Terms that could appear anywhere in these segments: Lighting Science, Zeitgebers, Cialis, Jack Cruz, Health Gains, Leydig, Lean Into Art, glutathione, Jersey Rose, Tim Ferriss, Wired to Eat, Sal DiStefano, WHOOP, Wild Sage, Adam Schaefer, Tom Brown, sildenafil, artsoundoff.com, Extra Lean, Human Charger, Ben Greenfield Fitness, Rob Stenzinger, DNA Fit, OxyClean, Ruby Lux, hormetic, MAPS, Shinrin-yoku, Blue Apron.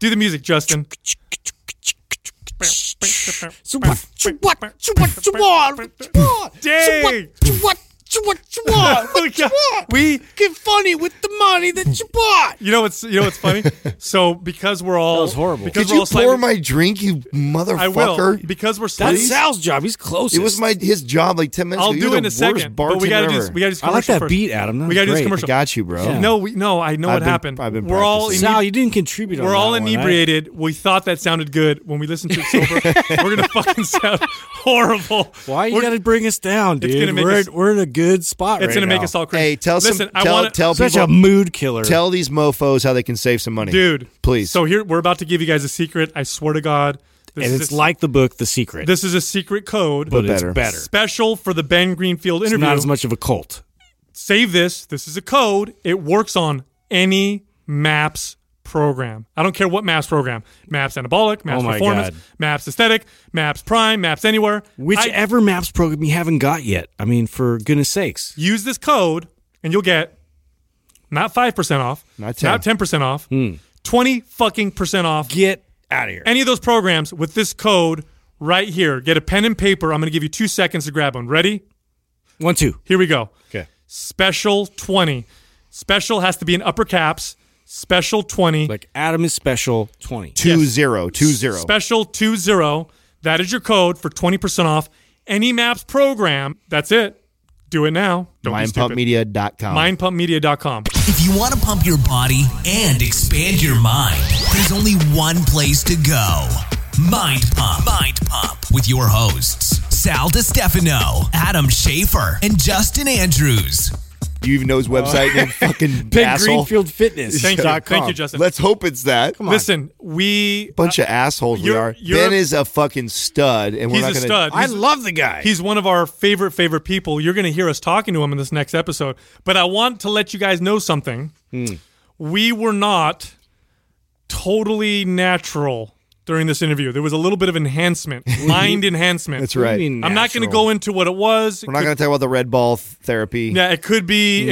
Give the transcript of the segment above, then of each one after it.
Do the music, Justin. Dang. We get funny with the money that you bought. You know what's funny? So because we're all, that was horrible. Did you pour my drink, you motherfucker? I will, because we're slightly. That's Sal's job. He's closest. It was his job like 10 minutes ago. I'll do it in a second. But we gotta do this commercial. I like that first. Beat, Adam. That we gotta do this commercial. I got you, bro. Yeah. No, I know what happened. We're all Sal. You didn't contribute. We're all inebriated. We thought that sounded good when we listened to it sober. We're gonna fucking sound horrible. Why you gotta bring us down, dude? We're in a good spot. It's right gonna now. Make us all crazy. Hey, tell people, such a mood killer. Tell these mofos how they can save some money, dude. Please. So here we're about to give you guys a secret. I swear to God, it's like the book, The Secret. This is a secret code, but it's better. Special for the Ben Greenfield interview. It's not as much of a cult. Save this. This is a code. It works on any MAPS program. I don't care what MAPS program. MAPS Anabolic, MAPS Performance, God. MAPS Aesthetic, MAPS Prime, MAPS Anywhere. Whichever MAPS program you haven't got yet. I mean, for goodness sakes. Use this code and you'll get not 5% off, not 10%, off, 20 fucking % off. Get out of here. Any of those programs with this code right here. Get a pen and paper. I'm going to give you 2 seconds to grab one. Ready? 1, 2. Here we go. Okay. Special 20. Special has to be in upper caps. Special 20. Like Adam is special 20. 20. Special 20. That is your code for 20% off any MAPS program. That's it. Do it now. Don't be stupid. Mindpumpmedia.com. Mindpumpmedia.com. If you want to pump your body and expand your mind, there's only one place to go. Mind Pump. Mind Pump. With your hosts, Sal DiStefano, Adam Schaefer, and Justin Andrews. You even know his website name, fucking Ben Greenfield Fitness. Thank you, Justin. Let's hope it's that. Come on. Listen, bunch of assholes we are. Ben is a fucking stud, and we're not going to. I love the guy. He's one of our favorite people. You're going to hear us talking to him in this next episode. But I want to let you guys know something. We were not totally natural during this interview. There was a little bit of enhancement, mind enhancement. That's right. I'm not going to go into what it was. We're not going to talk about the red ball therapy. Yeah, it could be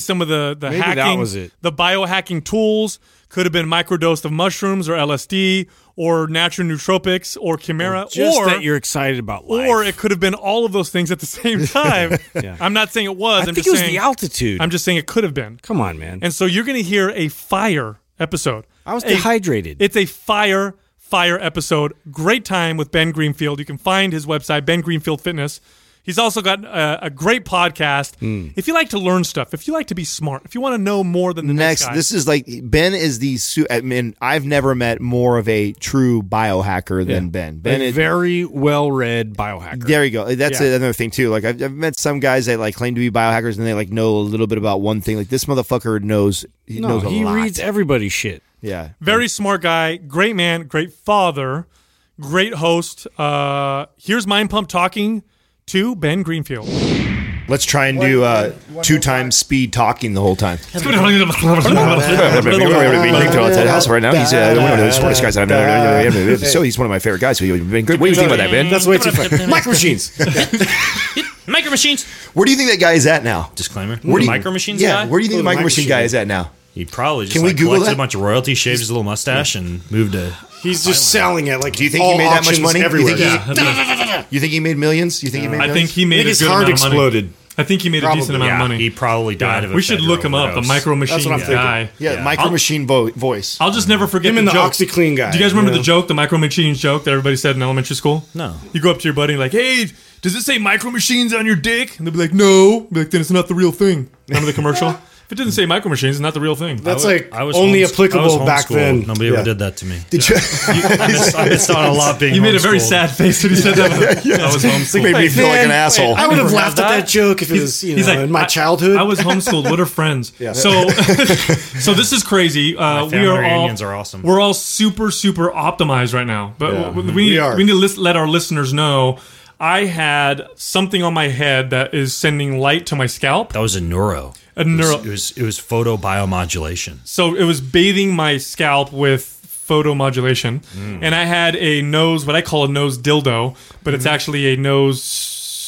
some of the maybe hacking, that was it. The biohacking tools. Could have been microdosed of mushrooms or LSD or natural nootropics or chimera. Or that you're excited about life. Or it could have been all of those things at the same time. Yeah. I'm not saying it was. I think it was the altitude. I'm just saying it could have been. Come on, man. And so you're going to hear a fire episode. I was dehydrated. It's a fire episode. Great time with Ben Greenfield. You can find his website, Ben Greenfield Fitness. He's also got a great podcast. If you like to learn stuff, if you like to be smart, if you want to know more than the next guy. This is like, Ben is I've never met more of a true biohacker than Ben. Ben is very well-read biohacker. There you go. That's another thing, too. Like, I've met some guys that like claim to be biohackers and they like know a little bit about one thing. Like, this motherfucker knows a lot. He reads everybody's shit. Yeah. Very smart guy. Great man. Great father. Great host. Here's Mind Pump talking to Ben Greenfield. Let's try and do 2 times speed talking the whole time. He's one of my favorite guys. What do you think about that, Ben? That's way too funny. Micro Machines. Micro Machines. Where do you think that guy is at now? Disclaimer. The Micro Machines guy? Yeah, where do you think the Micro Machine guy is at now? He probably just collected a bunch of royalties, shaved his little mustache, and moved to... He's just selling it. Like, do you think he made that much money? Everywhere. You think he made millions? I think he made a good amount of money. His heart exploded. I think he made a decent amount of money. He probably died of it. We should look him up, the Micro Machine guy. Yeah, Micro Machine voice. I'll just never forget him and the OxyClean guy. Do you guys remember the joke, the Micro Machines joke that everybody said in elementary school? No. You go up to your buddy like, hey, does it say Micro Machines on your dick? And they'll be like, no. Be like, then it's not the real thing. Remember the commercial? If it didn't say Micro Machines, it's not the real thing. That's I was only applicable back then. Nobody ever did that to me. Did you? I missed out a lot being You made a very sad face when you said that. Yeah. I was homeschooled. It made me feel like an asshole. I would have laughed at that joke if it was in my childhood. I was homeschooled. What are friends? Yeah. So this is crazy. Reunions are awesome. We're all super, super optimized right now. But we need to let our listeners know I had something on my head that is sending light to my scalp. That was a neuro. It was photobiomodulation. So it was bathing my scalp with photomodulation. And I had a nose, what I call a nose dildo, but it's actually a nose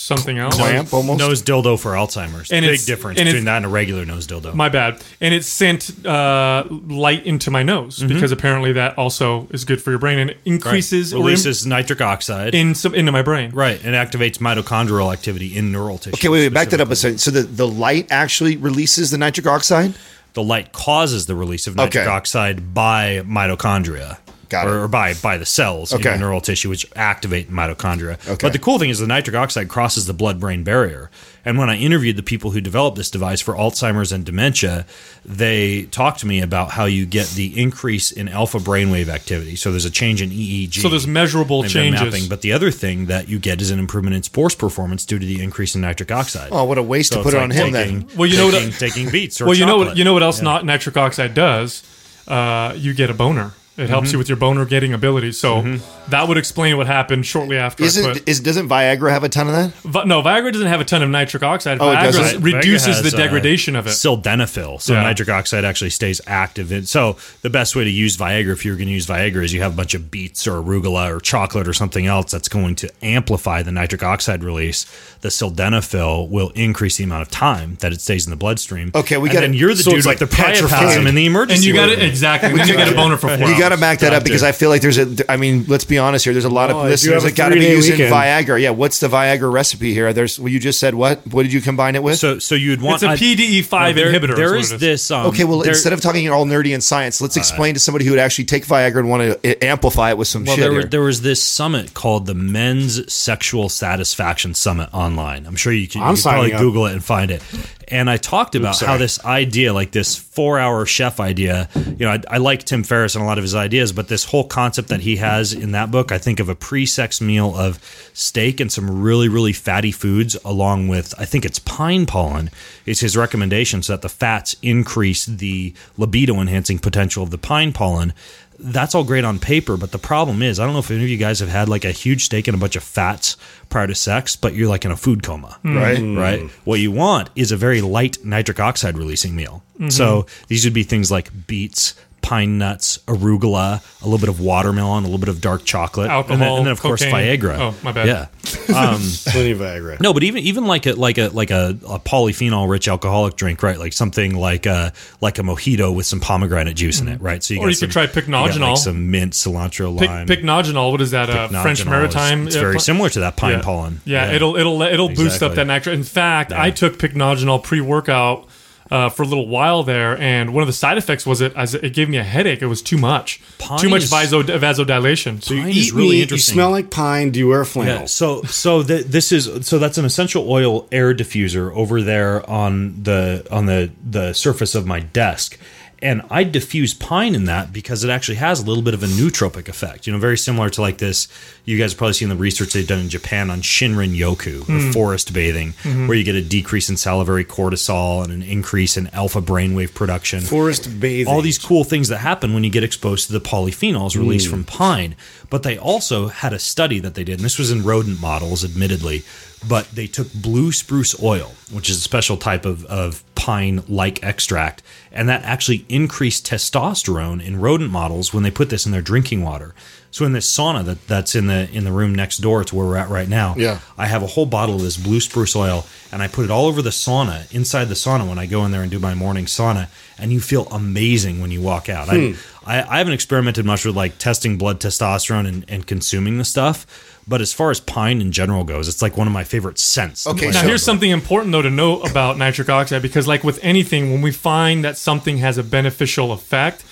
something else. Clamp almost. Nose dildo for Alzheimer's. And big difference between that and a regular nose dildo. My bad. And it sent light into my nose because apparently that also is good for your brain and it increases... Releases nitric oxide. Into my brain. Right. And activates mitochondrial activity in neural tissue. Okay, wait, back that up a second. So the light actually releases the nitric oxide? The light causes the release of nitric oxide by mitochondria. Or by the cells in the neural tissue, which activate mitochondria. Okay. But the cool thing is the nitric oxide crosses the blood-brain barrier. And when I interviewed the people who developed this device for Alzheimer's and dementia, they talked to me about how you get the increase in alpha brainwave activity. So there's a change in EEG. So there's measurable changes. Mapping. But the other thing that you get is an improvement in sports performance due to the increase in nitric oxide. Oh, what a waste to put it on him then. Well, you know what? Taking beets or chocolate. You know what else not nitric oxide does? You get a boner. It helps you with your boner getting ability. So that would explain what happened shortly after. Doesn't Viagra have a ton of that? No, Viagra doesn't have a ton of nitric oxide. Viagra reduces the degradation of it. Sildenafil. So nitric oxide actually stays active. And so the best way to use Viagra, if you're going to use Viagra, is you have a bunch of beets or arugula or chocolate or something else that's going to amplify the nitric oxide release. The sildenafil will increase the amount of time that it stays in the bloodstream. Okay, we got it. And you're the dude with the priapism in the emergency room. And you got it. Exactly. And then you get a boner for 4 hours. Got to back that up because I feel like let's be honest here. There's a lot of listeners that got to be using Viagra. Yeah, what's the Viagra recipe here? You just said what? What did you combine it with? So you'd want it's a PDE5 inhibitor. There is this. Okay, well, instead of talking all nerdy and science, let's explain to somebody who would actually take Viagra and want to amplify it with some shit. There was this summit called the Men's Sexual Satisfaction Summit online. I'm sure you can probably Google it and find it. And I talked about how this idea, like this 4-hour chef idea, I like Tim Ferriss and a lot of his ideas, but this whole concept that he has in that book, I think of a pre-sex meal of steak and some really, really fatty foods along with, I think it's pine pollen, is his recommendation so that the fats increase the libido-enhancing potential of the pine pollen. That's all great on paper, but the problem is, I don't know if any of you guys have had like a huge steak and a bunch of fats prior to sex, but you're like in a food coma, right? What you want is a very light nitric oxide releasing meal. Mm-hmm. So these would be things like beets, pine nuts, arugula, a little bit of watermelon, a little bit of dark chocolate, alcohol, and then of cocaine. Course Viagra. Oh, my bad. Yeah, plenty of Viagra. No, but even like a polyphenol rich alcoholic drink, right? Like something like a mojito with some pomegranate juice in it, right? So you could try pycnogenol, like some mint, cilantro, lime. Pycnogenol, what is that? French Maritime. It's very similar to that pine pollen. Yeah, yeah. It'll boost up that nitric. In fact, I took pycnogenol pre-workout. For a little while there, and one of the side effects was it gave me a headache. It was too much. Vasodilation. So you eat really interesting. You smell like pine. Do you wear flannel? Yeah, so that's an essential oil air diffuser over there on the surface of my desk. And I diffuse pine in that because it actually has a little bit of a nootropic effect. Very similar to like this. You guys have probably seen the research they've done in Japan on Shinrin-yoku, or forest bathing, where you get a decrease in salivary cortisol and an increase in alpha brainwave production. Forest bathing. All these cool things that happen when you get exposed to the polyphenols released from pine. But they also had a study that they did, and this was in rodent models, admittedly, but they took blue spruce oil, which is a special type of pine-like extract, and that actually increased testosterone in rodent models when they put this in their drinking water. So in this sauna that's in the room next door to where we're at right now, I have a whole bottle of this blue spruce oil, and I put it all over the sauna, inside the sauna when I go in there and do my morning sauna, and you feel amazing when you walk out. I haven't experimented much with like testing blood testosterone and consuming the stuff. But as far as pine in general goes, it's like one of my favorite scents. Okay, now here's something important though to know about nitric oxide, because like with anything, when we find that something has a beneficial effect,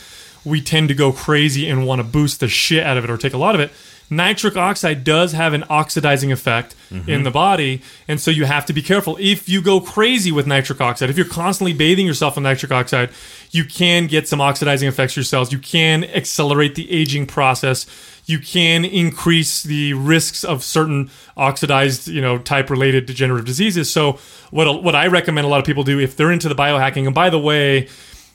we tend to go crazy and want to boost the shit out of it or take a lot of it. Nitric oxide does have an oxidizing effect in the body, and so you have to be careful. If you go crazy with nitric oxide, if you're constantly bathing yourself in nitric oxide, you can get some oxidizing effects to your cells. You can accelerate the aging process. You can increase the risks of certain oxidized, type-related degenerative diseases. So what I recommend a lot of people do if they're into the biohacking, and by the way,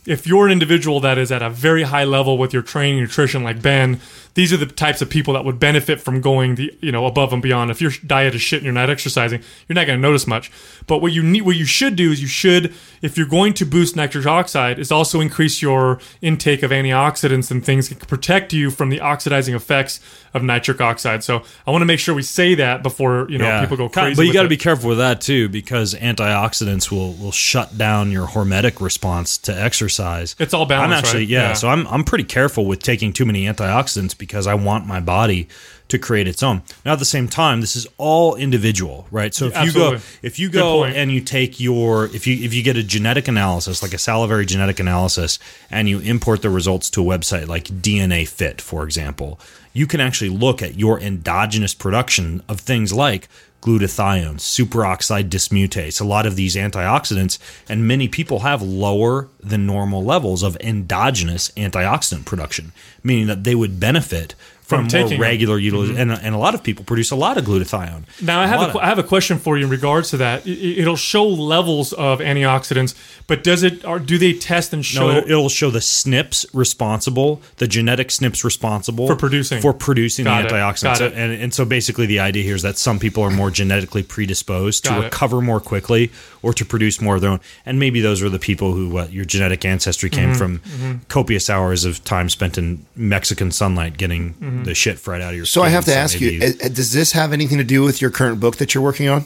if you're an individual that is at a very high level with your training and nutrition like Ben, these are the types of people that would benefit from going the, you know, above and beyond. If your diet is shit and you're not exercising, you're not going to notice much. But what you need, what you should do is you should, if you're going to boost nitric oxide, is also increase your intake of antioxidants and things that can protect you from the oxidizing effects of nitric oxide. So I want to make sure we say that before, you know, people go crazy. But you got to be careful with that too, because antioxidants will shut down your hormetic response to exercise. It's all balanced. So I'm pretty careful with taking too many antioxidants because I want my body to create its own. Now, at the same time, this is all individual, right? So if you go and you take your, if you get a genetic analysis, like a salivary genetic analysis, and you import the results to a website like DNA Fit, for example, you can actually look at your endogenous production of things like glutathione, superoxide dismutase, a lot of these antioxidants, and many people have lower than normal levels of endogenous antioxidant production, meaning that they would benefit from more regular utilization. Mm-hmm. And a lot of people produce a lot of glutathione. Now, I have a question for you in regards to that. It'll show levels of antioxidants, but does it, or do they test and show? No, it'll show the SNPs responsible, the genetic SNPs responsible for producing the antioxidants. And so basically the idea here is that some people are more genetically predisposed to recover more quickly or to produce more of their own. And maybe those are the people who your genetic ancestry came from copious hours of time spent in Mexican sunlight getting the shit fried out of your. So I have to ask you, does this have anything to do with your current book that you're working on?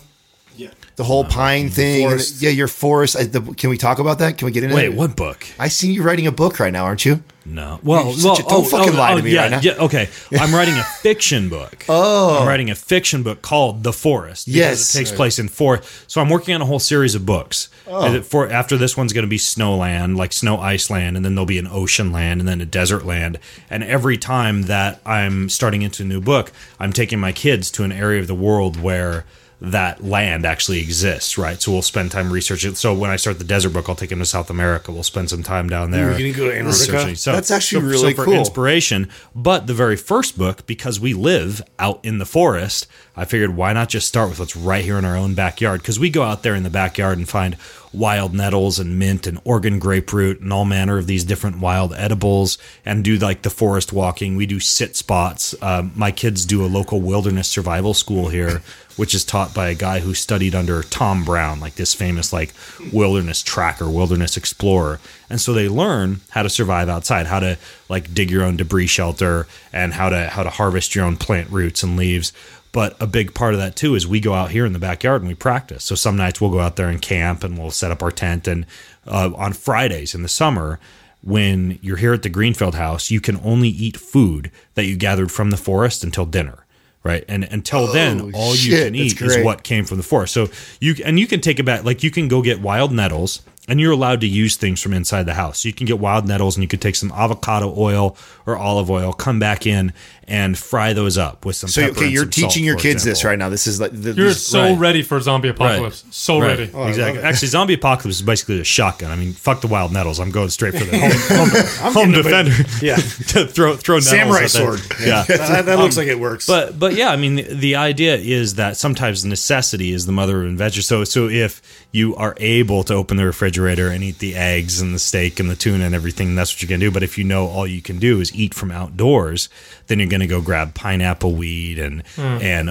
Yeah. The whole pine thing. Forest. Yeah, your forest. Can we talk about that? Can we get into it? Wait, what book? I see you writing a book right now, aren't you? No. Well, don't lie to me right now. Yeah, okay. I'm writing a fiction book. Oh. I'm writing a fiction book called The Forest. Yes. It takes place in forest. So I'm working on a whole series of books. Oh. After this one's going to be Snowland, like Snow Iceland, and then there'll be an Ocean Land, and then a Desert Land. And every time that I'm starting into a new book, I'm taking my kids to an area of the world where that land actually exists, right? So we'll spend time researching. So when I start the desert book, I'll take him to South America. We'll spend some time down there. You're going to go to Antarctica? So, that's actually really cool. So for inspiration. But the very first book, because we live out in the forest, I figured why not just start with what's right here in our own backyard? Because we go out there in the backyard and find wild nettles and mint and Oregon grapefruit and all manner of these different wild edibles and do like the forest walking. We do sit spots. My kids do a local wilderness survival school here, which is taught by a guy who studied under Tom Brown, like this famous like wilderness tracker, wilderness explorer. And so they learn how to survive outside, how to like dig your own debris shelter and how to harvest your own plant roots and leaves. But a big part of that, too, is we go out here in the backyard and we practice. So some nights we'll go out there and camp and we'll set up our tent. And on Fridays in the summer, when you're here at the Greenfield house, you can only eat food that you gathered from the forest until dinner. Right. And until then, all you can eat is what came from the forest. So you can take it back, like you can go get wild nettles and you're allowed to use things from inside the house. So you can get wild nettles and you could take some avocado oil or olive oil, come back in and fry those up with some pepper. So you're teaching your kids this right now. This is like you're so ready for zombie apocalypse. So ready. Exactly. Actually, zombie apocalypse is basically a shotgun. I mean, fuck the wild nettles. I'm going straight for the home defender. Yeah. To throw nettles. Samurai sword. Yeah. That looks like it works. But yeah, I mean, the idea is that sometimes necessity is the mother of invention. So if you are able to open the refrigerator and eat the eggs and the steak and the tuna and everything, that's what you're going to do. But if you know all you can do is eat from outdoors, then you're going to go grab pineapple weed and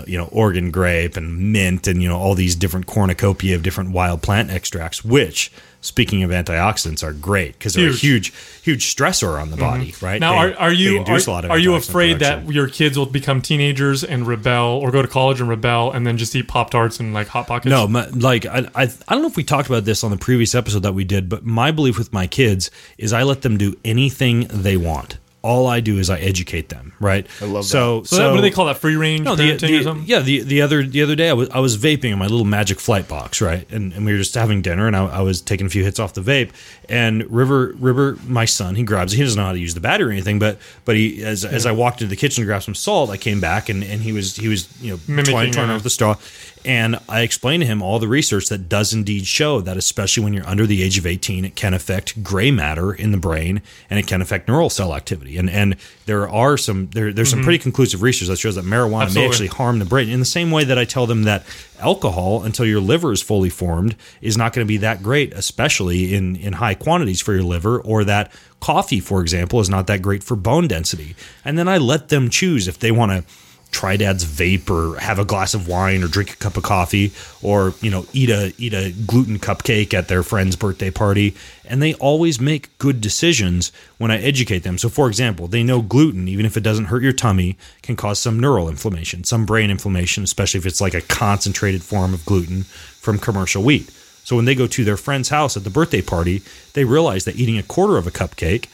you know, Oregon grape and mint and, you know, all these different cornucopia of different wild plant extracts, which, speaking of antioxidants, are great because they're a huge stressor on the body, right? Now, are you afraid that your kids will become teenagers and rebel, or go to college and rebel, and then just eat Pop-Tarts and like Hot Pockets? No, I don't know if we talked about this on the previous episode that we did, but my belief with my kids is I let them do anything they want. All I do is I educate them, right? I love that. So what do they call that? Free range parenting or something? Yeah. The other day I was vaping in my little Magic Flight box, right? And we were just having dinner, and I was taking a few hits off the vape. And River, my son, he grabs it. He doesn't know how to use the battery or anything, but he as I walked into the kitchen to grab some salt, I came back and he was you know, trying to turn off the straw, And I explained to him all the research that does indeed show that, especially when you're under the age of 18, it can affect gray matter in the brain, and it can affect neural cell activity. And there are some there's some pretty conclusive research that shows that marijuana may actually harm the brain. In the same way that I tell them that alcohol, until your liver is fully formed, is not going to be that great, especially in high quantities for your liver, or that coffee, for example, is not that great for bone density. And then I let them choose if they want to try dad's vape or have a glass of wine or drink a cup of coffee or, you know, eat a gluten cupcake at their friend's birthday party. And they always make good decisions when I educate them. So, for example, they know gluten, even if it doesn't hurt your tummy, can cause some neural inflammation, some brain inflammation, especially if it's like a concentrated form of gluten from commercial wheat. So when they go to their friend's house at the birthday party, they realize that eating a quarter of a cupcake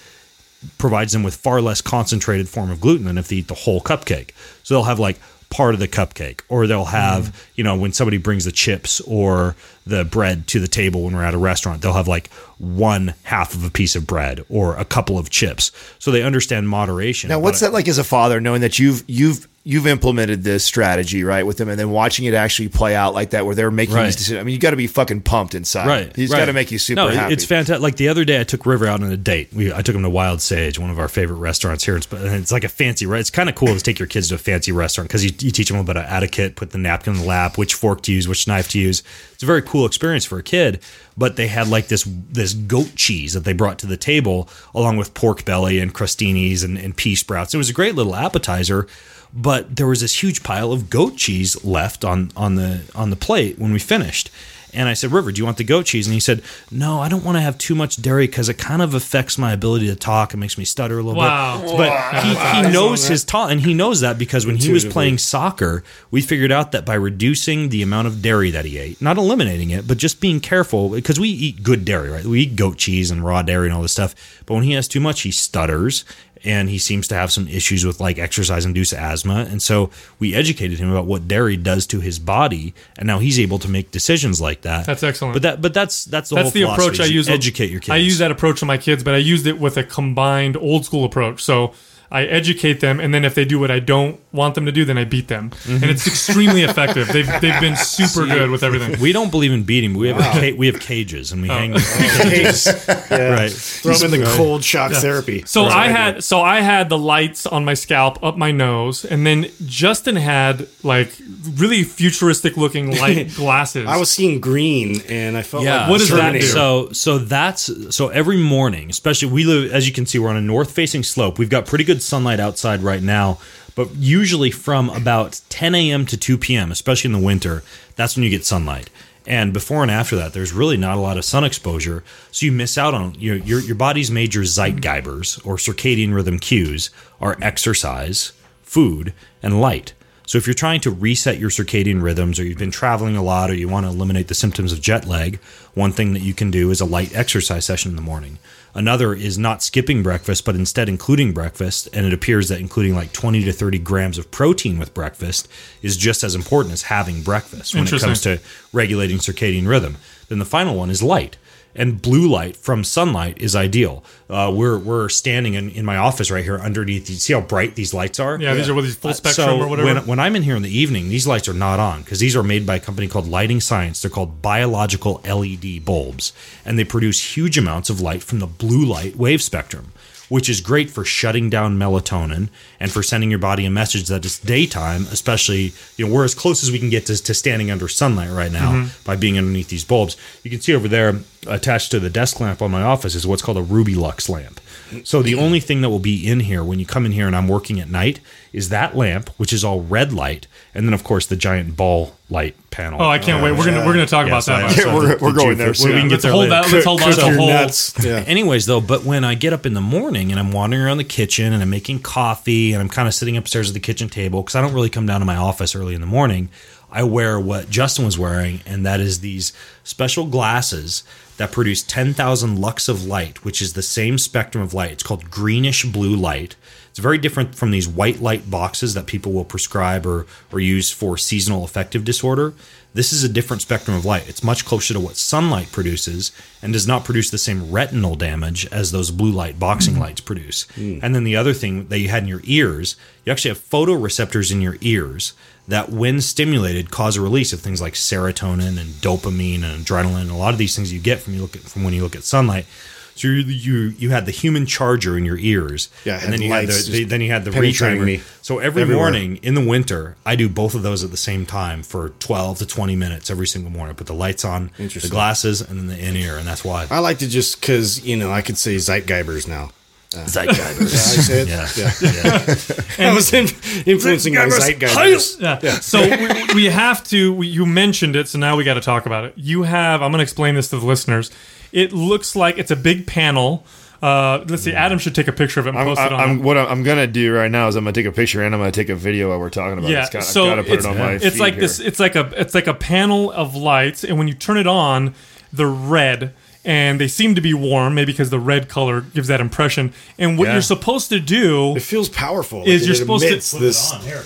provides them with far less concentrated form of gluten than if they eat the whole cupcake. So they'll have like part of the cupcake, or they'll have, you know, when somebody brings the chips or the bread to the table when we're at a restaurant, they'll have like one half of a piece of bread or a couple of chips. So they understand moderation. Now, what's that like as a father, knowing that you've implemented this strategy, right, with them, and then watching it actually play out like that, where they're making these decisions? I mean, you got to be fucking pumped inside. Right. He's got to make you super happy. It's fantastic. Like the other day, I took River out on a date. I took him to Wild Sage, one of our favorite restaurants here. It's like a fancy, right? It's kind of cool to take your kids to a fancy restaurant because you teach them a little bit of etiquette, put the napkin in the lap, which fork to use, which knife to use. It's a very cool experience for a kid. But they had like this goat cheese that they brought to the table, along with pork belly and crostinis and pea sprouts. It was a great little appetizer, but there was this huge pile of goat cheese left on the plate when we finished. And I said, River, do you want the goat cheese? And he said, no, I don't want to have too much dairy because it kind of affects my ability to talk. It makes me stutter a little bit. But he knows his talk, and he knows that because when he was playing soccer, we figured out that by reducing the amount of dairy that he ate, not eliminating it, but just being careful, because we eat good dairy, right? We eat goat cheese and raw dairy and all this stuff. But when he has too much, he stutters. And he seems to have some issues with like exercise-induced asthma. And so we educated him about what dairy does to his body, and now he's able to make decisions like that. That's excellent. But that's the whole approach I use. Educate your kids. I use that approach with my kids, but I used it with a combined old school approach. So I educate them, and then if they do what I don't want them to do, then I beat them. Mm-hmm. And it's extremely effective. They've been super good with everything. We don't believe in beating. We have we have cages, and we hang them in cages. Right. Throw them in the cold shock therapy. So I had the lights on my scalp up my nose, and then Justin had like really futuristic looking light glasses. I was seeing green, and I felt like what does that do? So every morning, especially we live, as you can see, we're on a north facing slope. We've got pretty good sunlight outside right now, but usually from about 10 a.m. to 2 p.m., especially in the winter, that's when you get sunlight. And before and after that, there's really not a lot of sun exposure, so you miss out on your body's major zeitgebers or circadian rhythm cues are exercise, food, and light. So if you're trying to reset your circadian rhythms, or you've been traveling a lot, or you want to eliminate the symptoms of jet lag, one thing that you can do is a light exercise session in the morning. Another is not skipping breakfast, but instead including breakfast. And it appears that including like 20 to 30 grams of protein with breakfast is just as important as having breakfast when it comes to regulating circadian rhythm. Then the final one is light. And blue light from sunlight is ideal. We're standing in my office right here underneath. You see how bright these lights are? Yeah, these are with these full spectrum or whatever. When I'm in here in the evening, these lights are not on because these are made by a company called Lighting Science. They're called biological LED bulbs. And they produce huge amounts of light from the blue light wave spectrum, which is great for shutting down melatonin and for sending your body a message that it's daytime, especially, we're as close as we can get to standing under sunlight right now by being underneath these bulbs. You can see over there attached to the desk lamp on my office is what's called a Ruby Lux lamp. So the only thing that will be in here when you come in here and I'm working at night is that lamp, which is all red light, and then, of course, the giant ball light panel. Oh, I can't wait. We're gonna talk about that. Yeah, we're going there soon. We can get there later. Let's hold on to the whole. Yeah. Anyways, though, but when I get up in the morning and I'm wandering around the kitchen and I'm making coffee and I'm kind of sitting upstairs at the kitchen table because I don't really come down to my office early in the morning, I wear what Justin was wearing, and that is these special glasses that produce 10,000 lux of light, which is the same spectrum of light. It's called greenish blue light. It's very different from these white light boxes that people will prescribe or use for seasonal affective disorder. This is a different spectrum of light. It's much closer to what sunlight produces and does not produce the same retinal damage as those blue light boxing lights produce. And then the other thing that you had in your ears, you actually have photoreceptors in your ears that when stimulated cause a release of things like serotonin and dopamine and adrenaline, a lot of these things you get from when you look at sunlight. So you had the human charger in your ears, and then you had the retrainer. So every morning in the winter, I do both of those at the same time for 12 to 20 minutes every single morning. I put the lights on, the glasses, and then the in-ear, and that's why. I like to just because, you know, I could say Zeitgeibers now. Zeitgeibers. Yeah. I was influencing on Zeitgeibers. Yeah. So we have to, you mentioned it, so now we got to talk about it. You have, I'm going to explain this to the listeners. It looks like it's a big panel. Let's see. Adam should take a picture of it and post it on. What I'm going to do right now is I'm going to take a picture and I'm going to take a video while we're talking about it. I've got to put it on my feed like here. It's like a panel of lights, and when you turn it on, they're red, and they seem to be warm, maybe because the red color gives that impression. And what you're supposed to do... It feels powerful. You're supposed to turn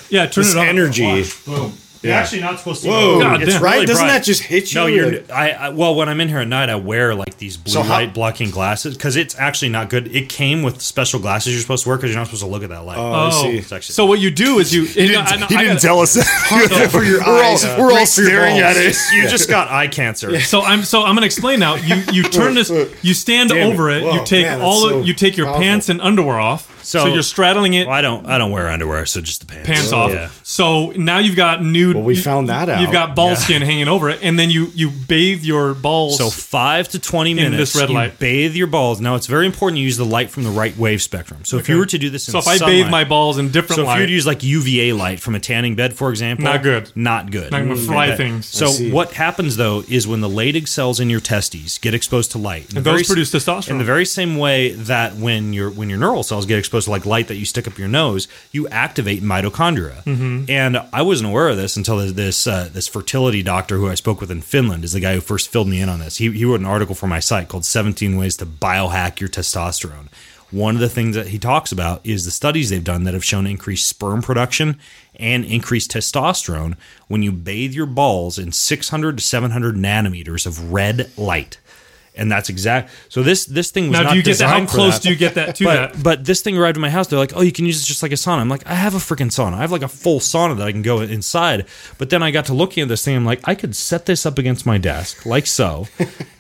it on. Energy. Boom. Yeah. You're actually not supposed to. Whoa! God, it's right. Really doesn't bright. That just hit you? No, well, when I'm in here at night, I wear like these blue light blocking glasses because it's actually not good. It came with special glasses you're supposed to wear because you're not supposed to look at that light. I see. So what you do is you. He didn't tell us. We're all staring at it. You just got eye cancer. Yeah. So I'm gonna explain now. You turn this. You stand over it. You take You take your pants and underwear off. So you're straddling it. Well, I don't wear underwear, so just the pants. Pants off. Yeah. So now you've got nude. Well, we found that out. You've got ball skin hanging over it, and then you bathe your balls. So 5 to 20 minutes in this red light. You bathe your balls. Now it's very important you use the light from the right wave spectrum. So if you were to do this in sunlight. So if I bathe my balls in different light. So if you would use like UVA light from a tanning bed, for example. Not good. I'm going to fry things. So what happens, though, is when the Leydig cells in your testes get exposed to light. And those produce testosterone. In the very same way that when your neural cells get exposed to like light that you stick up your nose, you activate mitochondria. Mm-hmm. And I wasn't aware of this until this fertility doctor who I spoke with in Finland is the guy who first filled me in on this. He wrote an article for my site called 17 Ways to Biohack Your Testosterone. One of the things that he talks about is the studies they've done that have shown increased sperm production and increased testosterone when you bathe your balls in 600 to 700 nanometers of red light. And that's exact. So this thing was now, not designed for that. How close do you get that to that? But this thing arrived at my house. They're like, oh, you can use this just like a sauna. I'm like, I have a freaking sauna. I have like a full sauna that I can go inside. But then I got to looking at this thing. I'm like, I could set this up against my desk like so.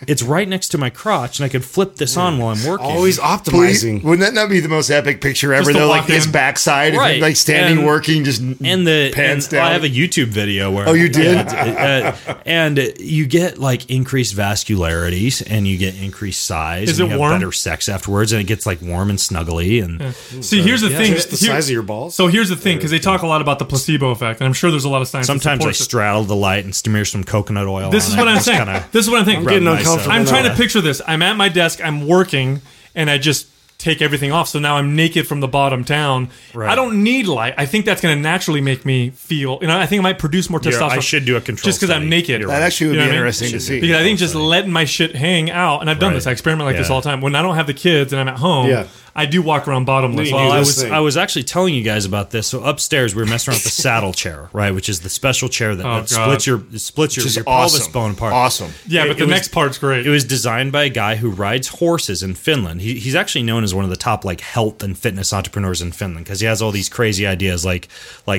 It's right next to my crotch, and I could flip this on while I'm working. Always optimizing. Please, wouldn't that not be the most epic picture ever, though? Like his backside, right. Like standing, working, just pants down. I have a YouTube video where. Oh, you did? And you get like increased vascularities, and you get increased size. Is it warm? Better sex afterwards, and it gets like warm and snuggly. And see, here's the thing: just the size of your balls. So here's the thing, because they talk a lot about the placebo effect, and I'm sure there's a lot of science. Sometimes I straddle the light and smear some coconut oil. This is what I'm saying. I'm getting uncomfortable. I'm trying to picture this. I'm at my desk. I'm working, and I just take everything off. So now I'm naked from the bottom down. Right. I don't need light. I think that's going to naturally make me feel, I think I might produce more testosterone. I should do a control just because I'm naked. That actually would be interesting to see. Because I think just letting my shit hang out, and I've done this, I experiment like this all the time. When I don't have the kids and I'm at home, I do walk around bottomless. Well, I was actually telling you guys about this. So upstairs, we were messing around with the saddle chair, right? Which is the special chair that splits your pelvis bone apart. Awesome. Yeah, but the next part's great. It was designed by a guy who rides horses in Finland. He's actually known as one of the top like health and fitness entrepreneurs in Finland because he has all these crazy ideas like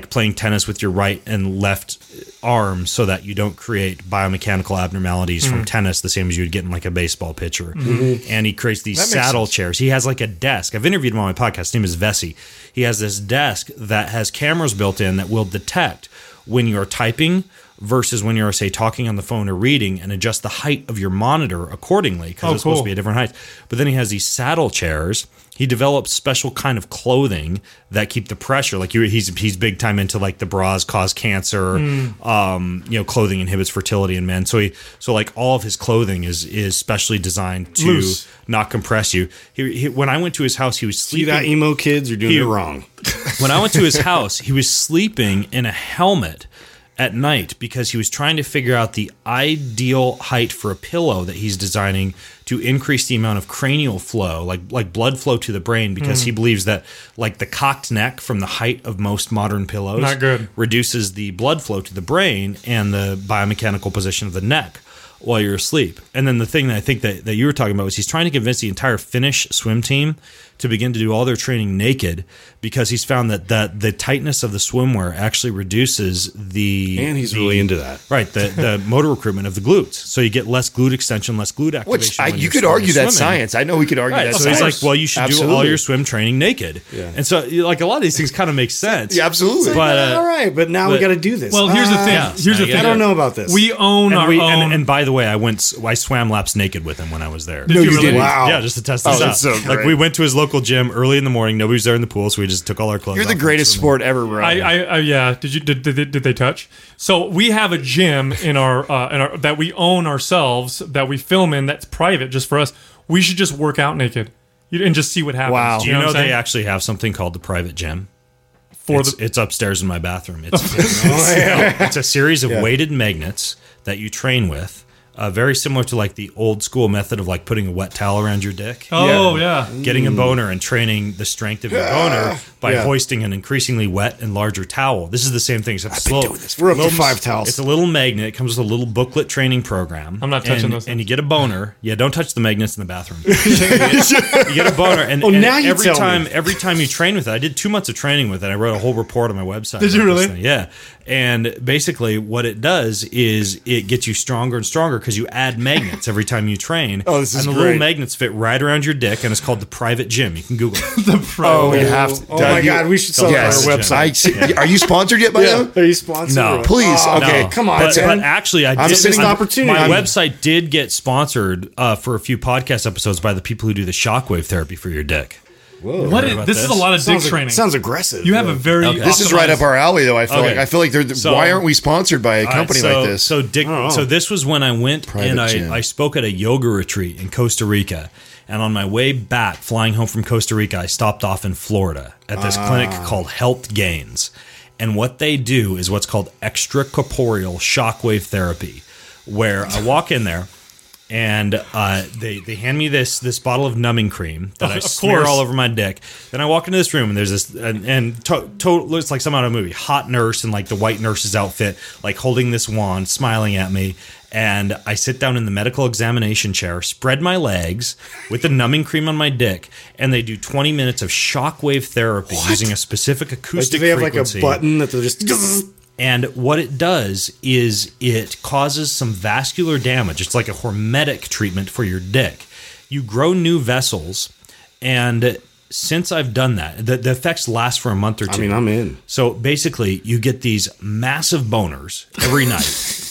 playing tennis with your right and left arm so that you don't create biomechanical abnormalities from tennis, the same as you would get in like a baseball pitcher. Mm-hmm. And he creates these saddle chairs. He has like a desk. I've interviewed him on my podcast. His name is Vessi. He has this desk that has cameras built in that will detect when you're typing versus when you're, say, talking on the phone or reading and adjust the height of your monitor accordingly because it's supposed to be a different height. But then he has these saddle chairs. He develops special kind of clothing that keep the pressure. Like he's big time into like the bras cause cancer. Clothing inhibits fertility in men. So like all of his clothing is specially designed to not compress you. He when I went to his house, he was sleeping. See that, emo kids, you're doing it wrong. When I went to his house, he was sleeping in a helmet. at night because he was trying to figure out the ideal height for a pillow that he's designing to increase the amount of cranial flow, like blood flow to the brain, because he believes that like the cocked neck from the height of most modern pillows reduces the blood flow to the brain and the biomechanical position of the neck while you're asleep. And then the thing that I think that you were talking about was he's trying to convince the entire Finnish swim team to begin to do all their training naked because he's found that the tightness of the swimwear actually reduces the... And he's really into that. Right, the motor recruitment of the glutes. So you get less glute extension, less glute activation. You could argue that science. I know we could argue that science. So he's like, well, you should do all your swim training naked. Yeah. And so like a lot of these things kind of make sense. Yeah, absolutely. But, all right, but now we got to do this. Well, here's the thing. I don't know about this. We own our own... And by the way, I swam laps naked with him when I was there. No, you didn't. Wow. Yeah, just to test this out. So like we went to his local gym early in the morning. Nobody was there in the pool, so we just took all our clothes. You're the greatest sport ever, Ryan. Yeah. Did they touch? So we have a gym in our that we own ourselves that we film in. That's private, just for us. We should just work out naked and just see what happens. Wow. Do you know they actually have something called the private gym? It's upstairs in my bathroom. It's a series of weighted magnets that you train with. Very similar to like the old school method of like putting a wet towel around your dick. Oh, yeah. Getting a boner and training the strength of your boner by hoisting an increasingly wet and larger towel. This is the same thing. Except I've been doing this for five towels. It's a little magnet. It comes with a little booklet training program. I'm not touching those. And you get a boner. Yeah, don't touch the magnets in the bathroom. You get a boner. Every time you train with it, I did 2 months of training with it. I wrote a whole report on my website. Did you really? Yeah. And basically what it does is it gets you stronger and stronger because you add magnets every time you train. Oh, this is great. And the little magnets fit right around your dick, and it's called the private gym. You can Google it. You have to. Oh, my God. We should sell it on our website. Are you sponsored yet by them? Are you sponsored? No. Please. Oh, okay. No. Come on. But actually, I did. Missed an opportunity. My website did get sponsored for a few podcast episodes by the people who do the shockwave therapy for your dick. Whoa. This is a lot of dick training. Sounds aggressive. You have a very... Okay. This is right up our alley, though, I feel like. I feel like why aren't we sponsored by a company like this? So this was when I went I spoke at a yoga retreat in Costa Rica. And on my way back, flying home from Costa Rica, I stopped off in Florida at this clinic called Health Gains. And what they do is what's called extracorporeal shockwave therapy, where I walk in there. And they hand me this bottle of numbing cream that I smear all over my dick. Then I walk into this room and there's this looks like some out of a movie. Hot nurse in like the white nurse's outfit, like holding this wand, smiling at me. And I sit down in the medical examination chair, spread my legs with the numbing cream on my dick, and they do 20 minutes of shockwave therapy using a specific acoustic frequency. Do they have like a button that they're just... And what it does is it causes some vascular damage. It's like a hormetic treatment for your dick. You grow new vessels, and since I've done that, the effects last for a month or two. I mean, I'm in. So basically, you get these massive boners every night.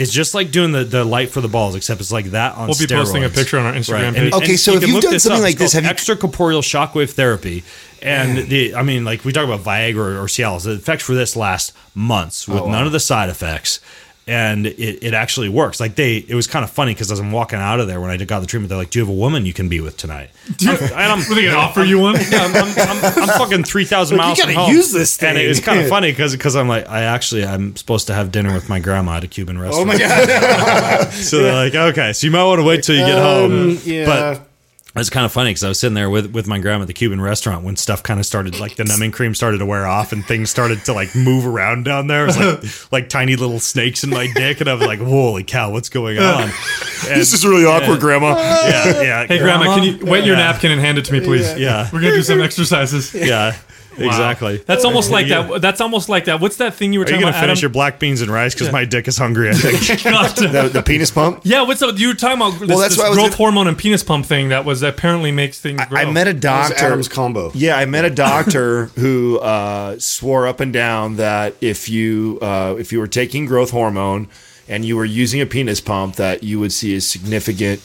It's just like doing the light for the balls, except it's like that on steroids. We'll be posting a picture on our Instagram page. And, so if you've done something like this... It's extracorporeal shockwave therapy. And we talk about Viagra or Cialis. The effects for this last months with none of the side effects. And it actually works. Like it was kind of funny because as I'm walking out of there when I got the treatment, they're like, "Do you have a woman you can be with tonight?" Are they gonna offer you one? Yeah, I'm fucking 3,000 miles. You gotta use this thing. And it was kind of funny because I'm like, I'm supposed to have dinner with my grandma at a Cuban restaurant. Oh my God! So they're like, okay, so you might want to wait till you get home. Yeah. But it's kind of funny because I was sitting there with my grandma at the Cuban restaurant when stuff kind of started, like the numbing cream started to wear off and things started to like move around down there. It was like tiny little snakes in my dick, and I was like, "Holy cow, what's going on?" This is really awkward, Grandma. Yeah. Hey, Grandma, can you wet your napkin and hand it to me, please? Yeah. We're gonna do some exercises. Yeah. Wow. Exactly. That's almost like that. That's almost like that. What's that thing you were talking about? Are you going to finish your black beans and rice? Because my dick is hungry, I think. the penis pump? Yeah, what's up? You were talking about this growth hormone and penis pump thing that apparently makes things grow. I met a doctor. It was Adam's combo. Yeah, I met a doctor who swore up and down that if you were taking growth hormone and you were using a penis pump, that you would see a significant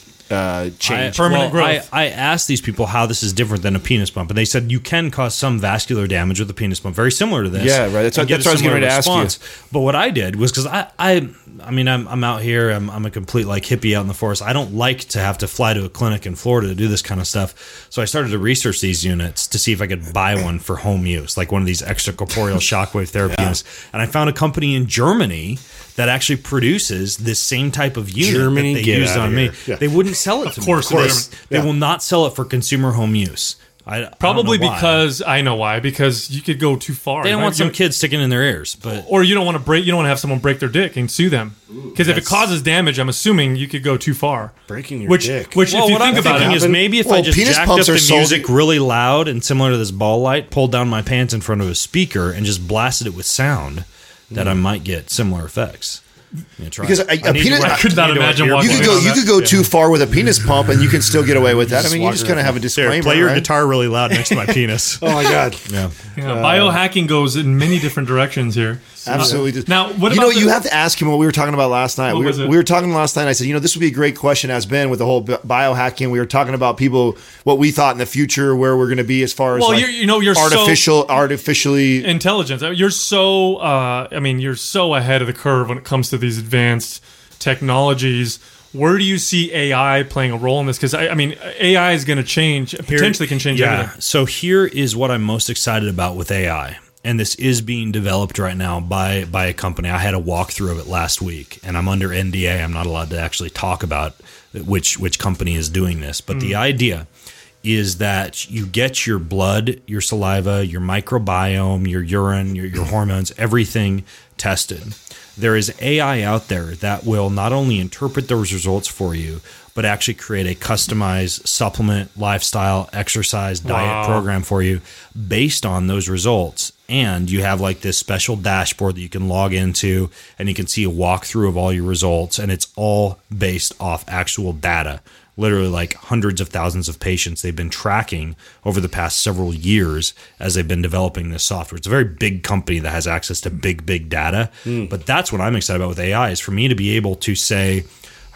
change. Permanent growth. I asked these people how this is different than a penis pump, and they said you can cause some vascular damage with a penis pump, very similar to this. Yeah, right. That's what I was going to ask you. But what I did was because I I mean, I'm out here. I'm a complete like hippie out in the forest. I don't like to have to fly to a clinic in Florida to do this kind of stuff. So I started to research these units to see if I could buy one for home use, like one of these extracorporeal shockwave therapy units. And I found a company in Germany that actually produces this same type of unit that they used on me. Yeah. They wouldn't sell it to me. Of course. They will not sell it for consumer home use. I know why, because you could go too far. They don't want some kids sticking in their ears, or you don't want to break. You don't want to have someone break their dick and sue them, because if it causes damage, I'm assuming you could go too far. Breaking your dick. Which, well, if you think about it, is maybe if I just jacked up the music really loud and similar to this ball light, pulled down my pants in front of a speaker and just blasted it with sound, that I might get similar effects. Because I could not imagine walking. You could go too far with a penis pump, and you can still get away with that. I mean, you just kind of have a disclaimer. Here, play your guitar really loud next to my penis. Oh my god! Yeah. Biohacking goes in many different directions here. Absolutely. Now, what about you have to ask him what we were talking about last night. We were talking last night. And I said, this would be a great question as Ben with the whole biohacking. We were talking about people, what we thought in the future, where we're going to be as far as you're artificially intelligence. You're so you're so ahead of the curve when it comes to these advanced technologies. Where do you see AI playing a role in this? Because, AI is going to change, potentially can change everything. So here is what I'm most excited about with AI. And this is being developed right now by a company. I had a walkthrough of it last week, and I'm under NDA. I'm not allowed to actually talk about which company is doing this. But the idea is that you get your blood, your saliva, your microbiome, your urine, your hormones, everything tested. There is AI out there that will not only interpret those results for you, but actually create a customized supplement, lifestyle, exercise, diet program for you based on those results. And you have like this special dashboard that you can log into, and you can see a walkthrough of all your results. And it's all based off actual data, literally like hundreds of thousands of patients they've been tracking over the past several years as they've been developing this software. It's a very big company that has access to big, big data. But that's what I'm excited about with AI, is for me to be able to say,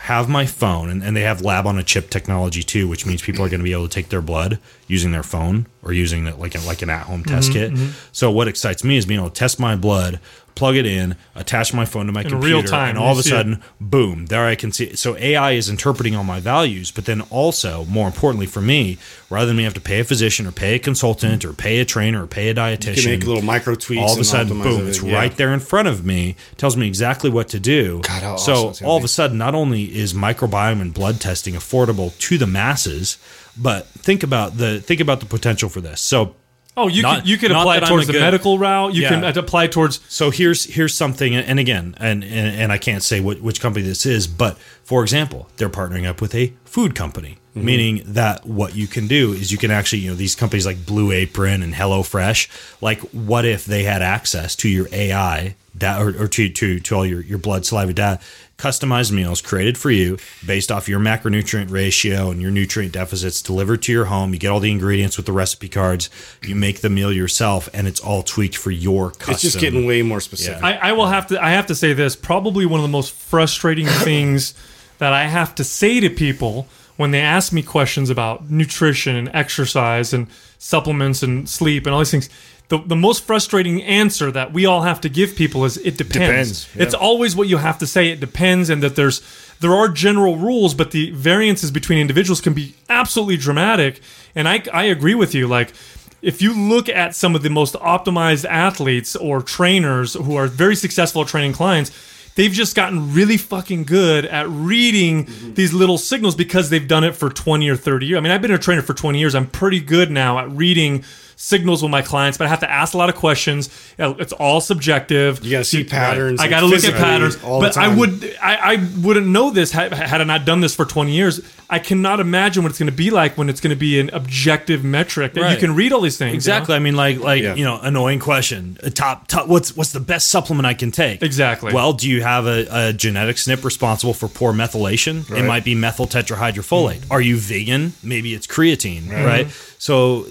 have my phone, and they have lab-on-a-chip technology too, which means people are going to be able to take their blood using their phone or using like an at-home test kit. So what excites me is being able to test my blood, plug it in, attach my phone to my computer, real time, and all of a sudden, boom, there I can see it. So AI is interpreting all my values, but then also, more importantly for me, rather than me have to pay a physician or pay a consultant or pay a trainer or pay a dietitian, you can make little micro tweaks. All of a sudden, boom, it's right there in front of me. Tells me exactly what to do. God, how awesome it's gonna be. All of a sudden, not only is microbiome and blood testing affordable to the masses, but think about the potential for this. So. Oh, you could apply towards the medical route. You can apply towards. So here's something, and again, and I can't say which company this is, but for example, they're partnering up with a food company, meaning that what you can do is you can actually, these companies like Blue Apron and HelloFresh, like what if they had access to your AI or to all your blood, saliva data, customized meals created for you based off your macronutrient ratio and your nutrient deficits, delivered to your home. You get all the ingredients with the recipe cards. You make the meal yourself, and it's all tweaked for your custom. It's just getting way more specific. Yeah. I have to say this, probably one of the most frustrating things that I have to say to people when they ask me questions about nutrition and exercise and supplements and sleep and all these things, the most frustrating answer that we all have to give people is it depends. Yeah. It's always what you have to say. It depends, and that there are general rules, but the variances between individuals can be absolutely dramatic. And I agree with you. Like, if you look at some of the most optimized athletes or trainers who are very successful at training clients, they've just gotten really fucking good at reading these little signals because they've done it for 20 or 30 years. I mean, I've been a trainer for 20 years. I'm pretty good now at reading signals with my clients, but I have to ask a lot of questions. It's all subjective. You got to see patterns. I got to look at patterns. But I wouldn't know this had I not done this for 20 years. I cannot imagine what it's going to be like when it's going to be an objective metric that you can read all these things. Exactly. You know? I mean, annoying question. Top. What's the best supplement I can take? Exactly. Well, do you have a genetic SNP responsible for poor methylation? Right. It might be methyl tetrahydrofolate. Are you vegan? Maybe it's creatine. Right. So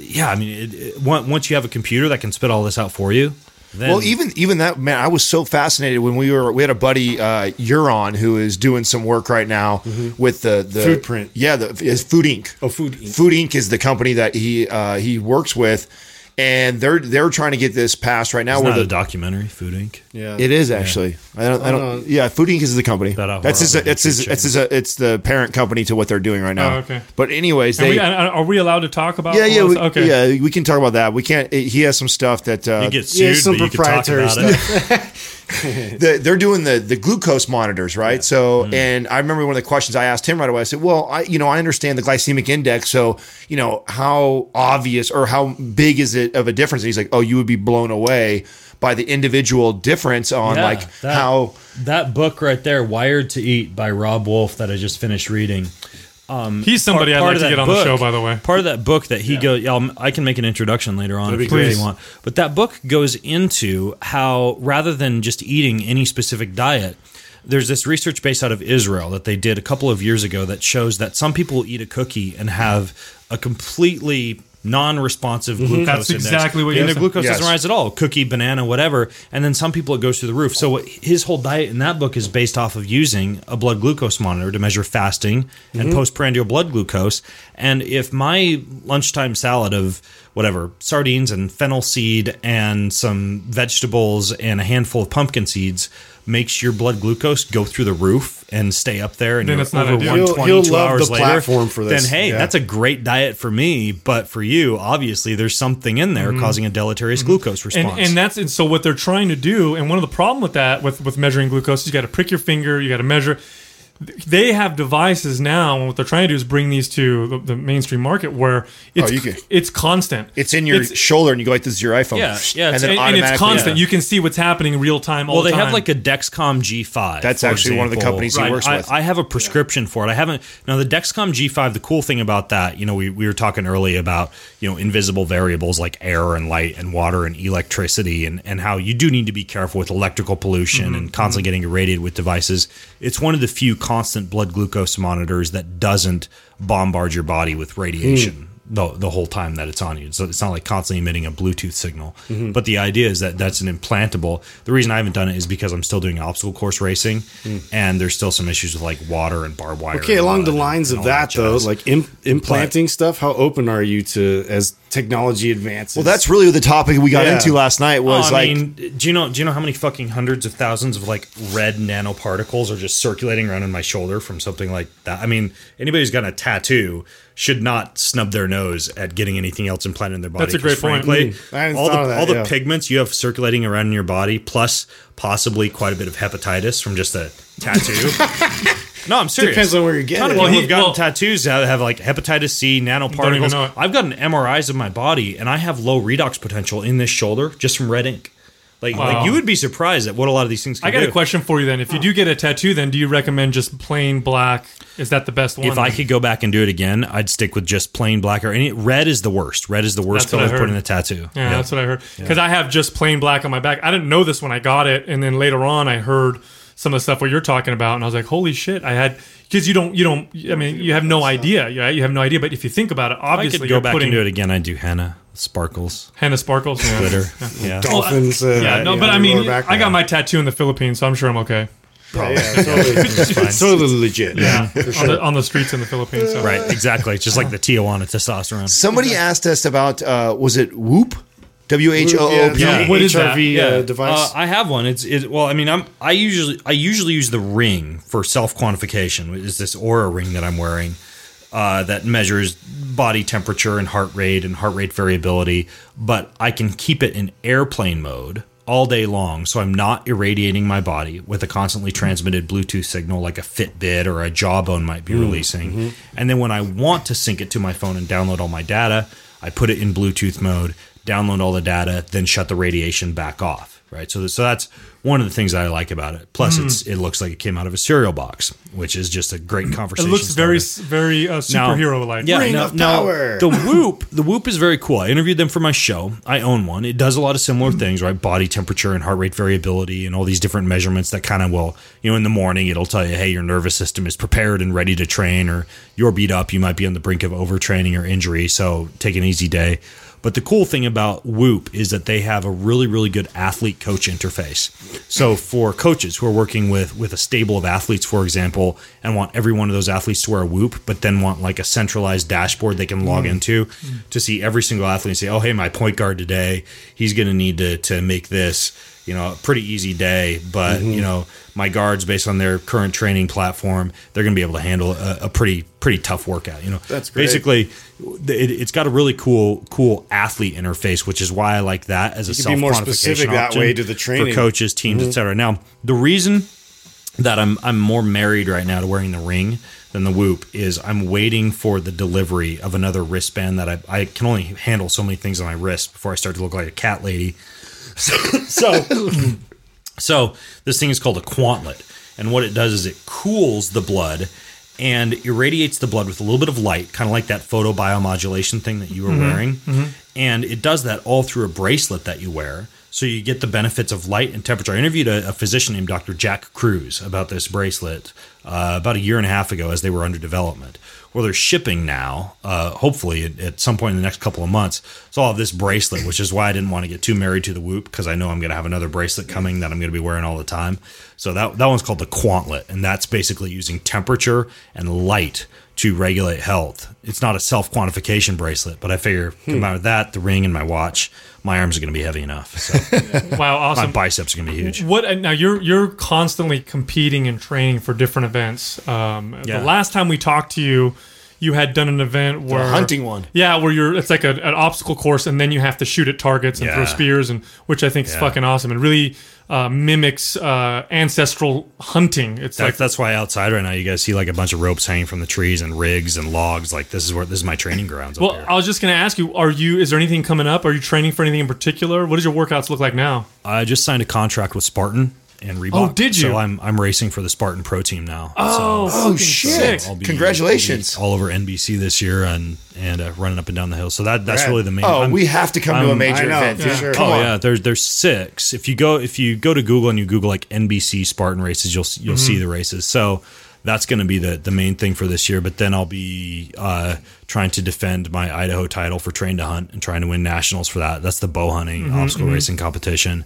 once you have a computer that can spit all this out for you. Then. Well, even that, man, I was so fascinated when we had a buddy, Euron, who is doing some work right now with the Food Print. Yeah, Food Inc. Food Inc. is the company that he works with. And they're trying to get this passed right now. It's not a documentary, Food Inc. Yeah, it is actually. Yeah. I don't. Yeah, Food Inc. is the company. It's the parent company to what they're doing right now. Oh, okay. But anyways, are we allowed to talk about? Yeah, yeah, we can talk about that. We can't. He has some stuff that you get sued, but you can talk about it. They're doing the glucose monitors, right? Yeah. So, and I remember one of the questions I asked him right away. I said, well, I understand the glycemic index. So, how obvious or how big is it of a difference? And he's like, oh, you would be blown away by the individual difference on how. That book right there, Wired to Eat by Rob Wolf, that I just finished reading. He's somebody I'd like to get on the show, by the way. Part of that book that he goes... I can make an introduction later on if you really want. But that book goes into how, rather than just eating any specific diet, there's this research based out of Israel that they did a couple of years ago that shows that some people eat a cookie and have a completely non-responsive glucose index. That's exactly what you're saying. Their glucose doesn't rise at all. Cookie, banana, whatever. And then some people, it goes through the roof. So his whole diet in that book is based off of using a blood glucose monitor to measure fasting and postprandial blood glucose. And if my lunchtime salad of whatever, sardines and fennel seed and some vegetables and a handful of pumpkin seeds makes your blood glucose go through the roof and stay up there, and then it's over 120 he'll 2 hours later, platform for this. Then that's a great diet for me, but for you, obviously, there's something in there causing a deleterious glucose response. And so what they're trying to do, and one of the problem with that, with measuring glucose, is you got to prick your finger, you got to measure. They have devices now, and what they're trying to do is bring these to the mainstream market where it's constant. It's in your shoulder, and you go like, this is your iPhone. Yeah, yeah. And it's constant. Yeah. You can see what's happening in real time all the time. Well, they have like a Dexcom G5. That's actually one of the companies he works with. I have a prescription for it. I haven't. Now, the Dexcom G5, the cool thing about that, we were talking earlier about, invisible variables like air and light and water and electricity and how you do need to be careful with electrical pollution and constantly getting irradiated with devices. It's one of the few constant blood glucose monitors that doesn't bombard your body with radiation the whole time that it's on you. So it's not like constantly emitting a Bluetooth signal. Mm-hmm. But the idea is that that's an implantable. The reason I haven't done it is because I'm still doing obstacle course racing, and there's still some issues with like water and barbed wire. Okay, along the lines of that though, like implanting stuff, how open are you to as technology advances? Well, that's really the topic we got into last night. Was do you know how many fucking hundreds of thousands of like red nanoparticles are just circulating around in my shoulder from something like that? I mean, anybody who's got a tattoo should not snub their nose at getting anything else implanted in their body. That's a great point. Frankly, all the pigments you have circulating around in your body, plus possibly quite a bit of hepatitis from just a tattoo. No, I'm serious. Depends on where you're getting it. Well, I've gotten tattoos that have like hepatitis C, nanoparticles. I've gotten MRIs of my body, and I have low redox potential in this shoulder just from red ink. Like you would be surprised at what a lot of these things can do. I got a question for you then. If you do get a tattoo, then do you recommend just plain black? Is that the best one? If I could go back and do it again, I'd stick with just plain black. Or red is the worst. Red is the worst color to put in a tattoo. Yeah, that's what I heard. Because I have just plain black on my back. I didn't know this when I got it, and then later on I heard some of the stuff what you're talking about, and I was like, holy shit, I had... Because you have no idea. Yeah, you have no idea. But if you think about it, obviously, I could go back and do it again. I do Henna Sparkles, Glitter, dolphins. I got my tattoo in the Philippines, so I'm sure I'm okay. Probably. Yeah, totally legit. Yeah, for sure. On the streets in the Philippines. So. Right, exactly. It's just like the Tijuana testosterone. Somebody asked us about was it Whoop? WHOOP. Yeah. What is that? Device? I have one. I usually use the ring for self-quantification. It's this Aura ring that I'm wearing that measures body temperature and heart rate variability. But I can keep it in airplane mode all day long, so I'm not irradiating my body with a constantly transmitted Bluetooth signal like a Fitbit or a Jawbone might be releasing. Mm-hmm. And then when I want to sync it to my phone and download all my data, I put it in Bluetooth mode, download all the data, then shut the radiation back off, right? So that's one of the things that I like about it. Plus, it looks like it came out of a cereal box, which is just a great conversation. It looks very superhero-like. Yeah, power. The Whoop is very cool. I interviewed them for my show. I own one. It does a lot of similar things, right? Body temperature and heart rate variability and all these different measurements that kind of will, in the morning, it'll tell you, hey, your nervous system is prepared and ready to train, or you're beat up. You might be on the brink of overtraining or injury, so take an easy day. But the cool thing about Whoop is that they have a really, really good athlete coach interface. So for coaches who are working with a stable of athletes, for example, and want every one of those athletes to wear a Whoop, but then want like a centralized dashboard they can log into to see every single athlete and say, oh, hey, my point guard today, he's going to need to make this, you know, a pretty easy day, but you know, my guards, based on their current training platform, they're going to be able to handle a pretty tough workout. You know, that's great. Basically, it's got a really cool athlete interface, which is why I like that as a self-quantification option. You can be more specific that way to the training for coaches, teams, etc. Now, the reason that I'm more married right now to wearing the Ring than the Whoop is I'm waiting for the delivery of another wristband that I can only handle so many things on my wrist before I start to look like a cat lady. So this thing is called a Quantlet, and what it does is it cools the blood and irradiates the blood with a little bit of light, kind of like that photobiomodulation thing that you were wearing. And it does that all through a bracelet that you wear. So you get the benefits of light and temperature. I interviewed a physician named Dr. Jack Cruz about this bracelet about a year and a half ago as they were under development. Well, they're shipping now, hopefully at some point in the next couple of months. So I'll have this bracelet, which is why I didn't want to get too married to the Whoop, because I know I'm going to have another bracelet coming that I'm going to be wearing all the time. So that one's called the Quantlet, and that's basically using temperature and light to regulate health. It's not a self-quantification bracelet, but I figure combined with that, the Ring, and my watch, my arms are going to be heavy enough. So. Wow, awesome. My biceps are going to be huge. What now? You're constantly competing and training for different events. The last time we talked to you, you had done an event where the hunting one. Yeah, where it's like an obstacle course, and then you have to shoot at targets and throw spears, and which I think is fucking awesome and really mimics ancestral hunting. It's that's why outside right now you guys see like a bunch of ropes hanging from the trees and rigs and logs. Like this is my training grounds. Well, I was just going to ask you: Is there anything coming up? Are you training for anything in particular? What does your workouts look like now? I just signed a contract with Spartan and Reebok. Oh, did you? So I'm racing for the Spartan Pro team now. Oh shit! So congratulations! All over NBC this year and running up and down the hill. So that's really the main. Oh, we have to come to a major event for sure. Come on. Yeah, there's six. If you go to Google and you Google like NBC Spartan races, you'll see the races. So that's going to be the main thing for this year. But then I'll be trying to defend my Idaho title for Train to Hunt and trying to win nationals for that. That's the bow hunting obstacle racing competition.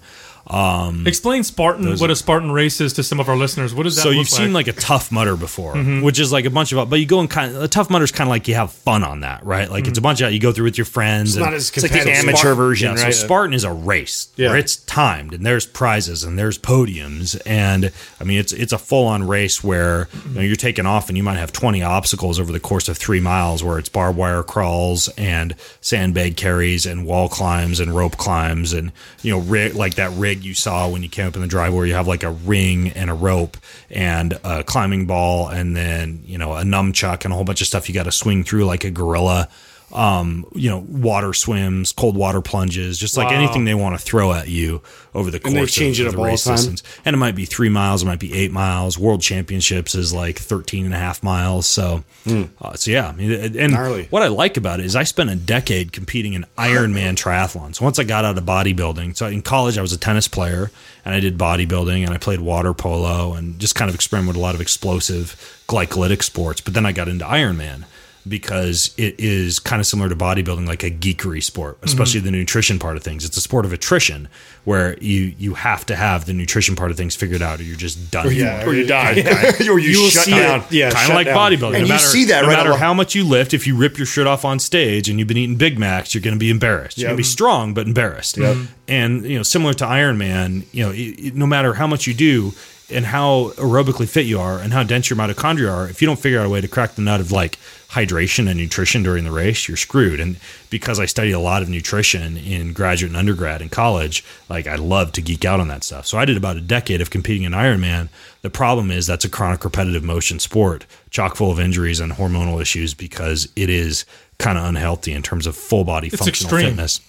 Explain what a Spartan race is to some of our listeners. What does that look like? So you've seen like a Tough Mudder before, which is like a bunch of, but you go and a Tough Mudder is kind of like you have fun on that, right? Like it's a bunch of, you go through with your friends. It's not as competitive. It's like the amateur version, right? So Spartan is a race where it's timed and there's prizes and there's podiums. And I mean, it's a full on race where you're taking off and you might have 20 obstacles over the course of 3 miles where it's barbed wire crawls and sandbag carries and wall climbs and rope climbs and, you know, like that rig you saw when you came up in the driveway where you have like a ring and a rope and a climbing ball and then, you know, a nunchuck and a whole bunch of stuff you got to swing through like a gorilla, you know, water swims, cold water plunges, just like anything they want to throw at you over the course of the race distance. And it might be 3 miles, it might be 8 miles. World Championships is like 13 and a half miles. So, so yeah. I mean, and what I like about it is I spent a decade competing in Ironman triathlons. So once I got out of bodybuilding, so in college I was a tennis player and I did bodybuilding and I played water polo and just kind of experimented with a lot of explosive glycolytic sports. But then I got into Ironman, because it is kind of similar to bodybuilding, like a geekery sport, especially the nutrition part of things. It's a sport of attrition where you have to have the nutrition part of things figured out or you're just done. Or you die. Or you shut down. Kind of like bodybuilding. And no matter how much you lift, if you rip your shirt off on stage and you've been eating Big Macs, you're going to be embarrassed. You're going to be strong, but embarrassed. And, you know, similar to Ironman, you know, no matter how much you do, and how aerobically fit you are and how dense your mitochondria are, if you don't figure out a way to crack the nut of like hydration and nutrition during the race, you're screwed. And because I studied a lot of nutrition in graduate and undergrad and college, like I love to geek out on that stuff. So I did about a decade of competing in Ironman. The problem is that's a chronic repetitive motion sport, chock full of injuries and hormonal issues because it is kind of unhealthy in terms of full body functional fitness.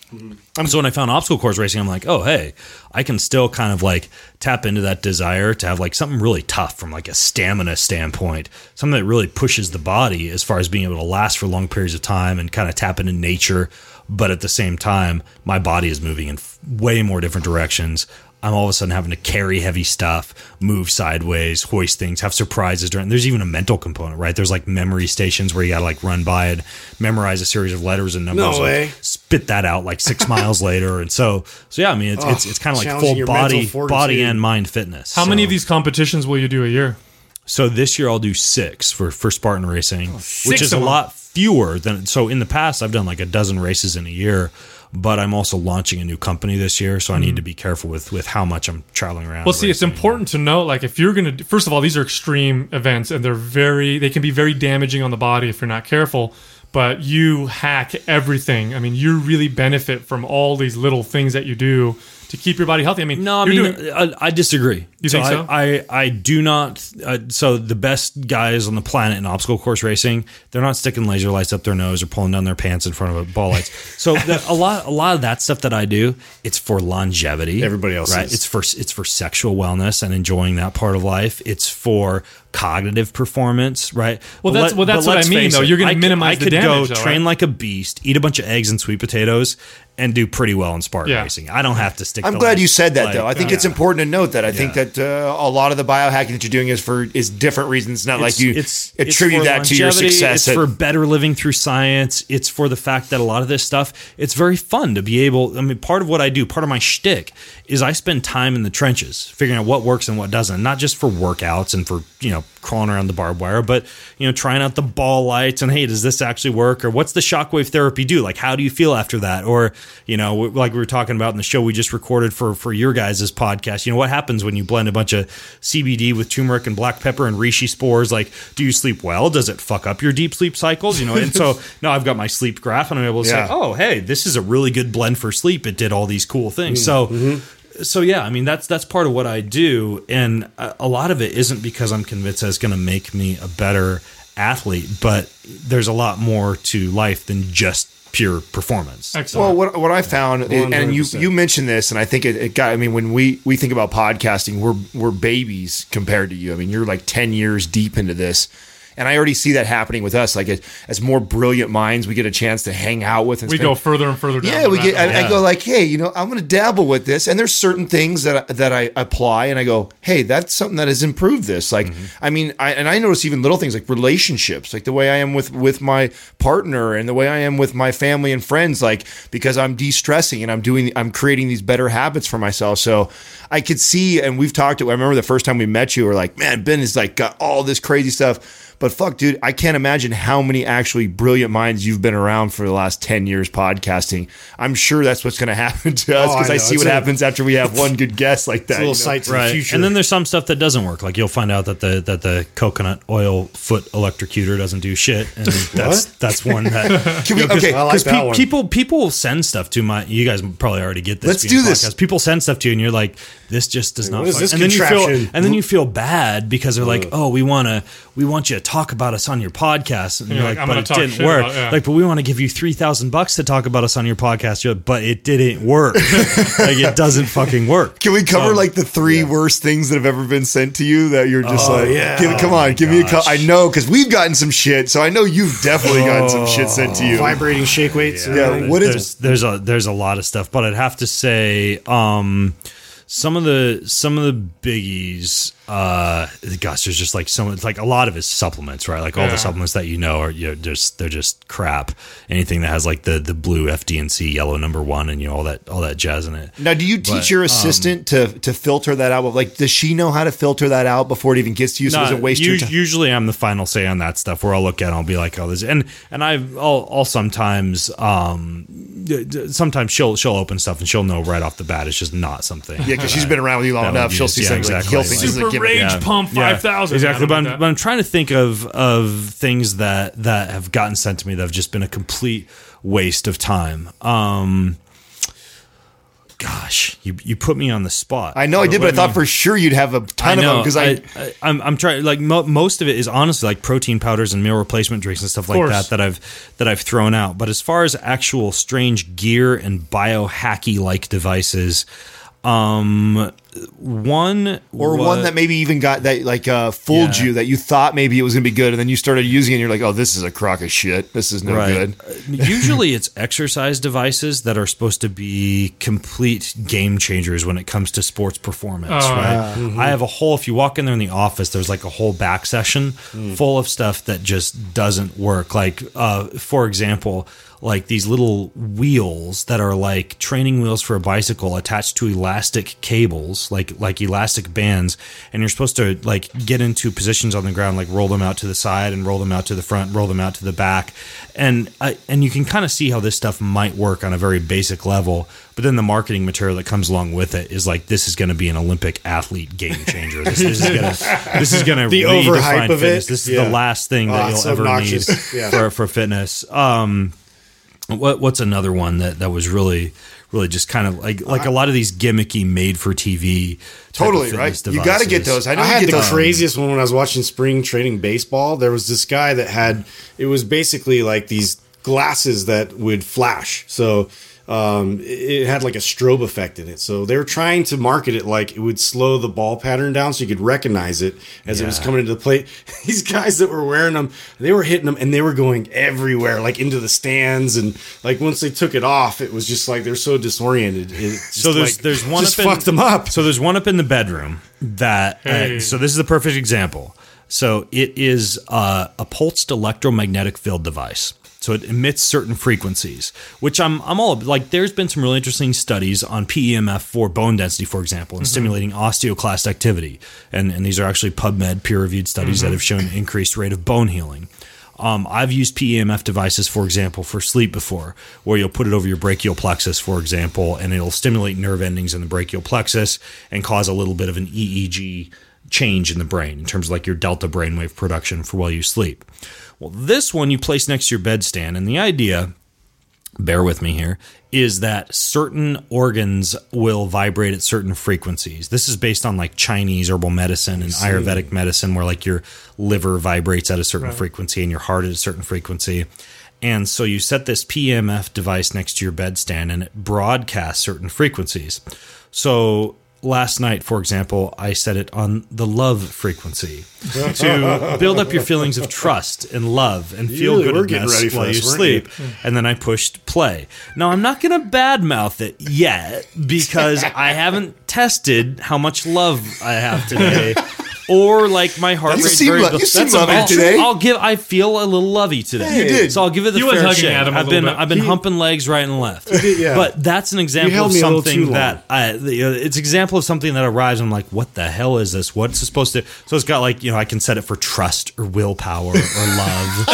And so when I found obstacle course racing, I'm like, oh, hey, I can still kind of like tap into that desire to have like something really tough from like a stamina standpoint, something that really pushes the body as far as being able to last for long periods of time and kind of tap into nature. But at the same time, my body is moving in way more different directions. I'm all of a sudden having to carry heavy stuff, move sideways, hoist things, have surprises during. There's even a mental component, right? There's like memory stations where you got to like run by and memorize a series of letters and numbers. No way. And spit that out like 6 miles later. And so yeah, I mean, it's kind of like full body and mind fitness. How many of these competitions will you do a year? So this year I'll do 6 for Spartan racing, which is a lot fewer than. So in the past I've done like a dozen races in a year. But I'm also launching a new company this year, so I need to be careful with how much I'm traveling around. Well, see, it's important to know, like, if you're going to... First of all, these are extreme events, and they can be very damaging on the body if you're not careful, but you hack everything. I mean, you really benefit from all these little things that you do to keep your body healthy. I mean, I disagree. You think so? I do not. So the best guys on the planet in obstacle course racing, they're not sticking laser lights up their nose or pulling down their pants in front of ball lights. So a lot of that stuff that I do, it's for longevity. Everybody else, right? It's for sexual wellness and enjoying that part of life. It's for cognitive performance, right? Well, that's what I mean, though. You're going to minimize the damage. I could go train like a beast, eat a bunch of eggs and sweet potatoes, and do pretty well in Spartan racing. I don't have to stick. I'm glad you said that, though. I think it's important to note that. I think that a lot of the biohacking that you're doing is different reasons. Not like you attribute that to your success. It's for better living through science. It's for the fact that a lot of this stuff, it's very fun to be able. I mean, part of what I do, part of my shtick, is I spend time in the trenches figuring out what works and what doesn't. Not just for workouts and for crawling around the barbed wire, but trying out the ball lights and hey, does this actually work? Or what's the shockwave therapy do? Like, how do you feel after that? Or like we were talking about in the show we just recorded for your guys' podcast, what happens when you blend a bunch of CBD with turmeric and black pepper and reishi spores? Like, do you sleep well? Does it fuck up your deep sleep cycles? And so now I've got my sleep graph and I'm able to say, oh, hey, this is a really good blend for sleep. It did all these cool things. So yeah, I mean, that's part of what I do. And a lot of it isn't because I'm convinced that's going to make me a better athlete, but there's a lot more to life than just pure performance. Excellent. Well, what I found, 100%. And you mentioned this, and I think it got, I mean, when we think about podcasting, we're babies compared to you. I mean, you're like 10 years deep into this. And I already see that happening with us. Like, as more brilliant minds, we get a chance to hang out with. And we go further and further down. Yeah, I go like, hey, I'm going to dabble with this. And there's certain things that I apply, and I go, hey, that's something that has improved this. Like, I mean, I notice even little things like relationships, like the way I am with my partner and the way I am with my family and friends, like, because I'm de-stressing and I'm creating these better habits for myself. So I could see, and we've talked to, I remember the first time we met you, we were like, man, Ben is like got all this crazy stuff. But fuck, dude, I can't imagine how many actually brilliant minds you've been around for the last 10 years podcasting. I'm sure that's what's going to happen to us because I see what happens after we have one good guest like that. It's a little sight to the future. And then there's some stuff that doesn't work. Like, you'll find out that the coconut oil foot electrocutor doesn't do shit. And that's one that I like that one. People send stuff to my. You guys probably already get this. Let's do this. Podcast. People send stuff to you, and you're like, this just does not. What is this contraption? And then you feel bad because they're like, oh, we want you to talk about us on your podcast. And you're like, but it didn't work. Like, but we want to give you $3,000 to talk about us on your podcast. You're like, but it didn't work. Like, it doesn't fucking work. Can we cover like the 3 worst things that have ever been sent to you that you're just give me a call. I know. Cause we've gotten some shit. So I know you've definitely gotten some shit sent to you. Vibrating shake weights. Yeah. What is there's a lot of stuff, but I'd have to say, some of the biggies, gosh, there's just like a lot of his supplements, right? Like all the supplements that are they're just crap. Anything that has like the blue FD&C, yellow #1, and all that jazz in it. Now, do you teach your assistant to filter that out? Like, does she know how to filter that out before it even gets to you? So it doesn't waste your time. Usually, I'm the final say on that stuff. Where I'll look at it, and I'll be like, oh, this, and I'll sometimes she'll open stuff and she'll know right off the bat it's just not something. Yeah, because she's been around with you long enough. She'll see things like Super Rage Pump 5000. Exactly. But I'm trying to think of things that have gotten sent to me that have just been a complete waste of time. Gosh, you put me on the spot. I know I did, but I thought for sure you'd have a ton of them because I'm trying. Like most of it is honestly like protein powders and meal replacement drinks and stuff like that that I've thrown out. But as far as actual strange gear and biohacky like devices. one or was, one that maybe even got that like fooled you, that you thought maybe it was gonna be good, and then you started using it and you're like, oh, this is a crock of shit, this is no good. Usually it's exercise devices that are supposed to be complete game changers when it comes to sports performance. I have a whole, if you walk in there in the office, there's like a whole back session full of stuff that just doesn't work. Like for example, like these little wheels that are like training wheels for a bicycle attached to elastic cables, like elastic bands. And you're supposed to like get into positions on the ground, like roll them out to the side and roll them out to the front, roll them out to the back. And you can kind of see how this stuff might work on a very basic level. But then the marketing material that comes along with it is like, this is going to be an Olympic athlete game changer. This is going to the overhype of fitness. This is the last thing that you'll ever need for fitness. What's another one that was really just kind of like a lot of these gimmicky made for TV totally right devices. You got to get those. I had the craziest one when I was watching spring training baseball. There was this guy that had, it was basically like these glasses that would flash, so it had like a strobe effect in it. So they were trying to market it like it would slow the ball pattern down so you could recognize it as it was coming into the plate. These guys that were wearing them, they were hitting them and they were going everywhere, like into the stands. And like once they took it off, it was just like they're so disoriented. So there's one just fucked them up. So there's one up in the bedroom that. So this is the perfect example. So it is a pulsed electromagnetic field device. So it emits certain frequencies, which I'm all like. There's been some really interesting studies on PEMF for bone density, for example, and stimulating osteoclast activity. And these are actually PubMed peer-reviewed studies that have shown increased rate of bone healing. I've used PEMF devices, for example, for sleep before, where you'll put it over your brachial plexus, for example, and it'll stimulate nerve endings in the brachial plexus and cause a little bit of an EEG change in the brain in terms of like your delta brainwave production for while you sleep. Well, this one you place next to your bedstand, and the idea, bear with me here, is that certain organs will vibrate at certain frequencies. This is based on like Chinese herbal medicine and Ayurvedic medicine, where like your liver vibrates at a certain frequency and your heart at a certain frequency. And so you set this PEMF device next to your bedstand, and it broadcasts certain frequencies. So last night, for example, I set it on the love frequency to build up your feelings of trust and love and feel goodness while you sleep. And then I pushed play. Now, I'm not going to badmouth it yet because I haven't tested how much love I have today. Or like my heart rate. You seem lovey today. I feel a little lovey today. Yeah, you did. So I'll give it the fair shake. I've been humping legs right and left. Yeah. But that's an example of something that it's an example of something that arrives. And I'm like, what the hell is this? What's it supposed to? So it's got like, I can set it for trust or willpower or love,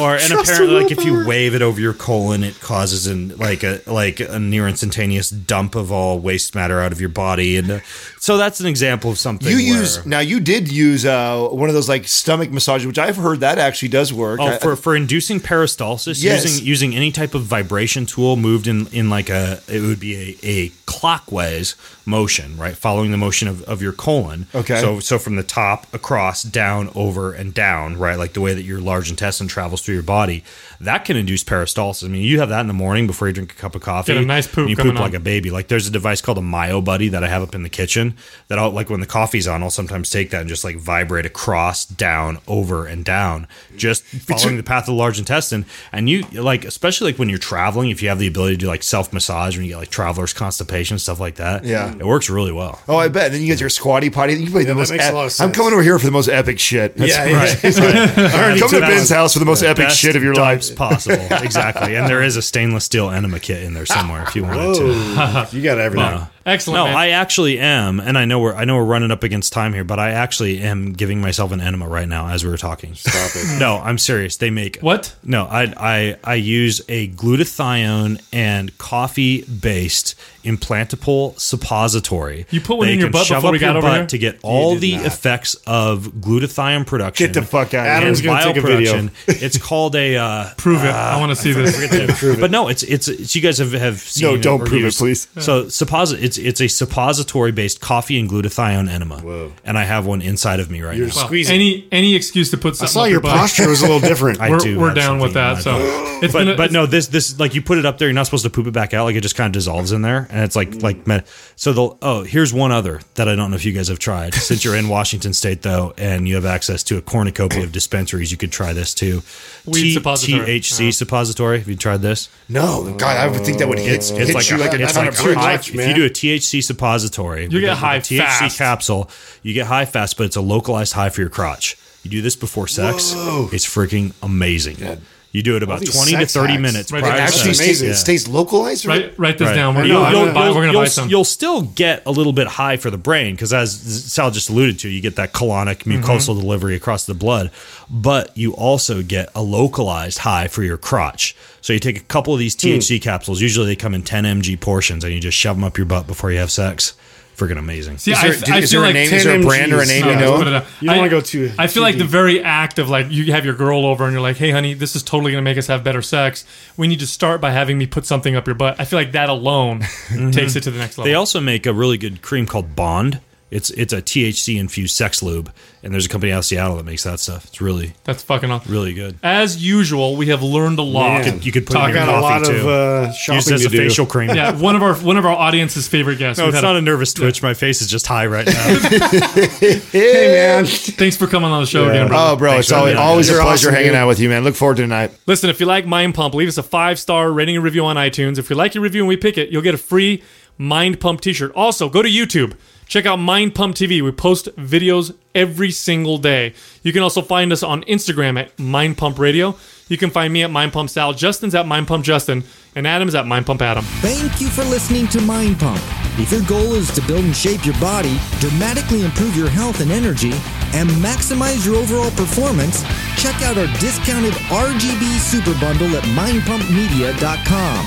and apparently like if you wave it over your colon, it causes like a near instantaneous dump of all waste matter out of your body. And so that's an example of something you did use one of those like stomach massages, which I've heard that actually does work. Oh, for inducing peristalsis, using any type of vibration tool moved in like it would be a clockwise motion, right? Following the motion of your colon. Okay. So from the top, across, down, over, and down, right? Like the way that your large intestine travels through your body. That can induce peristalsis. I mean, you have that in the morning before you drink a cup of coffee. Get a nice poop. You poop like a baby. Like there's a device called a Myobuddy that I have up in the kitchen that I'll, like when the coffee's on, I'll sometimes take that and just like vibrate across, down, over, and down, just following the path of the large intestine. And you like, especially like when you're traveling, if you have the ability to do like self massage when you get like traveler's constipation, stuff like that. Yeah, it works really well. Oh, I bet. And then you get your squatty potty. You play the most. That makes a lot of sense. I'm coming over here for the most epic shit. I'm coming to Ben's house for the most epic shit of your life possible. Exactly. And there is a stainless steel enema kit in there somewhere if you wanted to. You got everything. Excellent. No, man. I actually am, and I know we're running up against time here, but I actually am giving myself an enema right now as we were talking. Stop it. No, I'm serious. They make what? No, I use a glutathione and coffee based implantable suppository. You put one in your butt before we got over here to get all the effects of glutathione production. Get the fuck out of here. Adam's going to take a video. It's called a prove it. I want to see this. But no, it's you guys have seen. No, don't prove it, please. So suppository. It's a suppository-based coffee and glutathione enema. Whoa. And I have one inside of me right now. Squeezing. Any excuse to put something. I saw your posture was a little different. We're down with that. So, it's but no, this like you put it up there, you're not supposed to poop it back out. Like it just kind of dissolves in there, and it's like so. Here's one other that I don't know if you guys have tried. Since you're in Washington State though, and you have access to a cornucopia of dispensaries, you could try this too. Weed suppository. THC suppository. Have you tried this? No, God, I would think that would hit like you like a if you do a THC suppository, you get high THC fast. Capsule, you get high fast, but it's a localized high for your crotch. You do this before sex. Whoa. It's freaking amazing. God. You do it about 20 to 30 minutes prior to sex. It stays localized? Write this down. We're going to buy some. You'll still get a little bit high for the brain because, as Sal just alluded to, you get that colonic mucosal delivery across the blood, but you also get a localized high for your crotch. So you take a couple of these THC capsules. Usually they come in 10 mg portions, and you just shove them up your butt before you have sex. Freaking amazing. See, is there a brand or a name you know? You don't want to go too... I feel like the very act of like you have your girl over and you're like, hey, honey, this is totally going to make us have better sex. We need to start by having me put something up your butt. I feel like that alone takes it to the next level. They also make a really good cream called Bond. It's a THC-infused sex lube, and there's a company out of Seattle that makes that stuff. It's really... That's fucking awesome. Really good. As usual, we have learned a lot. You could put in your coffee, too. Shopping to do. Use as a facial cream. Yeah, one of our audience's favorite guests. No, it's not a nervous twitch. Yeah. My face is just high right now. Hey, man. Thanks for coming on the show again, bro. Oh, bro, thanks, it's always a pleasure hanging out with you, man. Look forward to tonight. Listen, if you like Mind Pump, leave us a 5-star rating and review on iTunes. If you like your review and we pick it, you'll get a free Mind Pump t-shirt. Also, go to YouTube. Check out Mind Pump TV. We post videos every single day. You can also find us on Instagram at Mind Pump Radio. You can find me at Mind Pump Sal. Justin's at Mind Pump Justin. And Adam's at Mind Pump Adam. Thank you for listening to Mind Pump. If your goal is to build and shape your body, dramatically improve your health and energy, and maximize your overall performance, check out our discounted RGB Super Bundle at MindPumpMedia.com.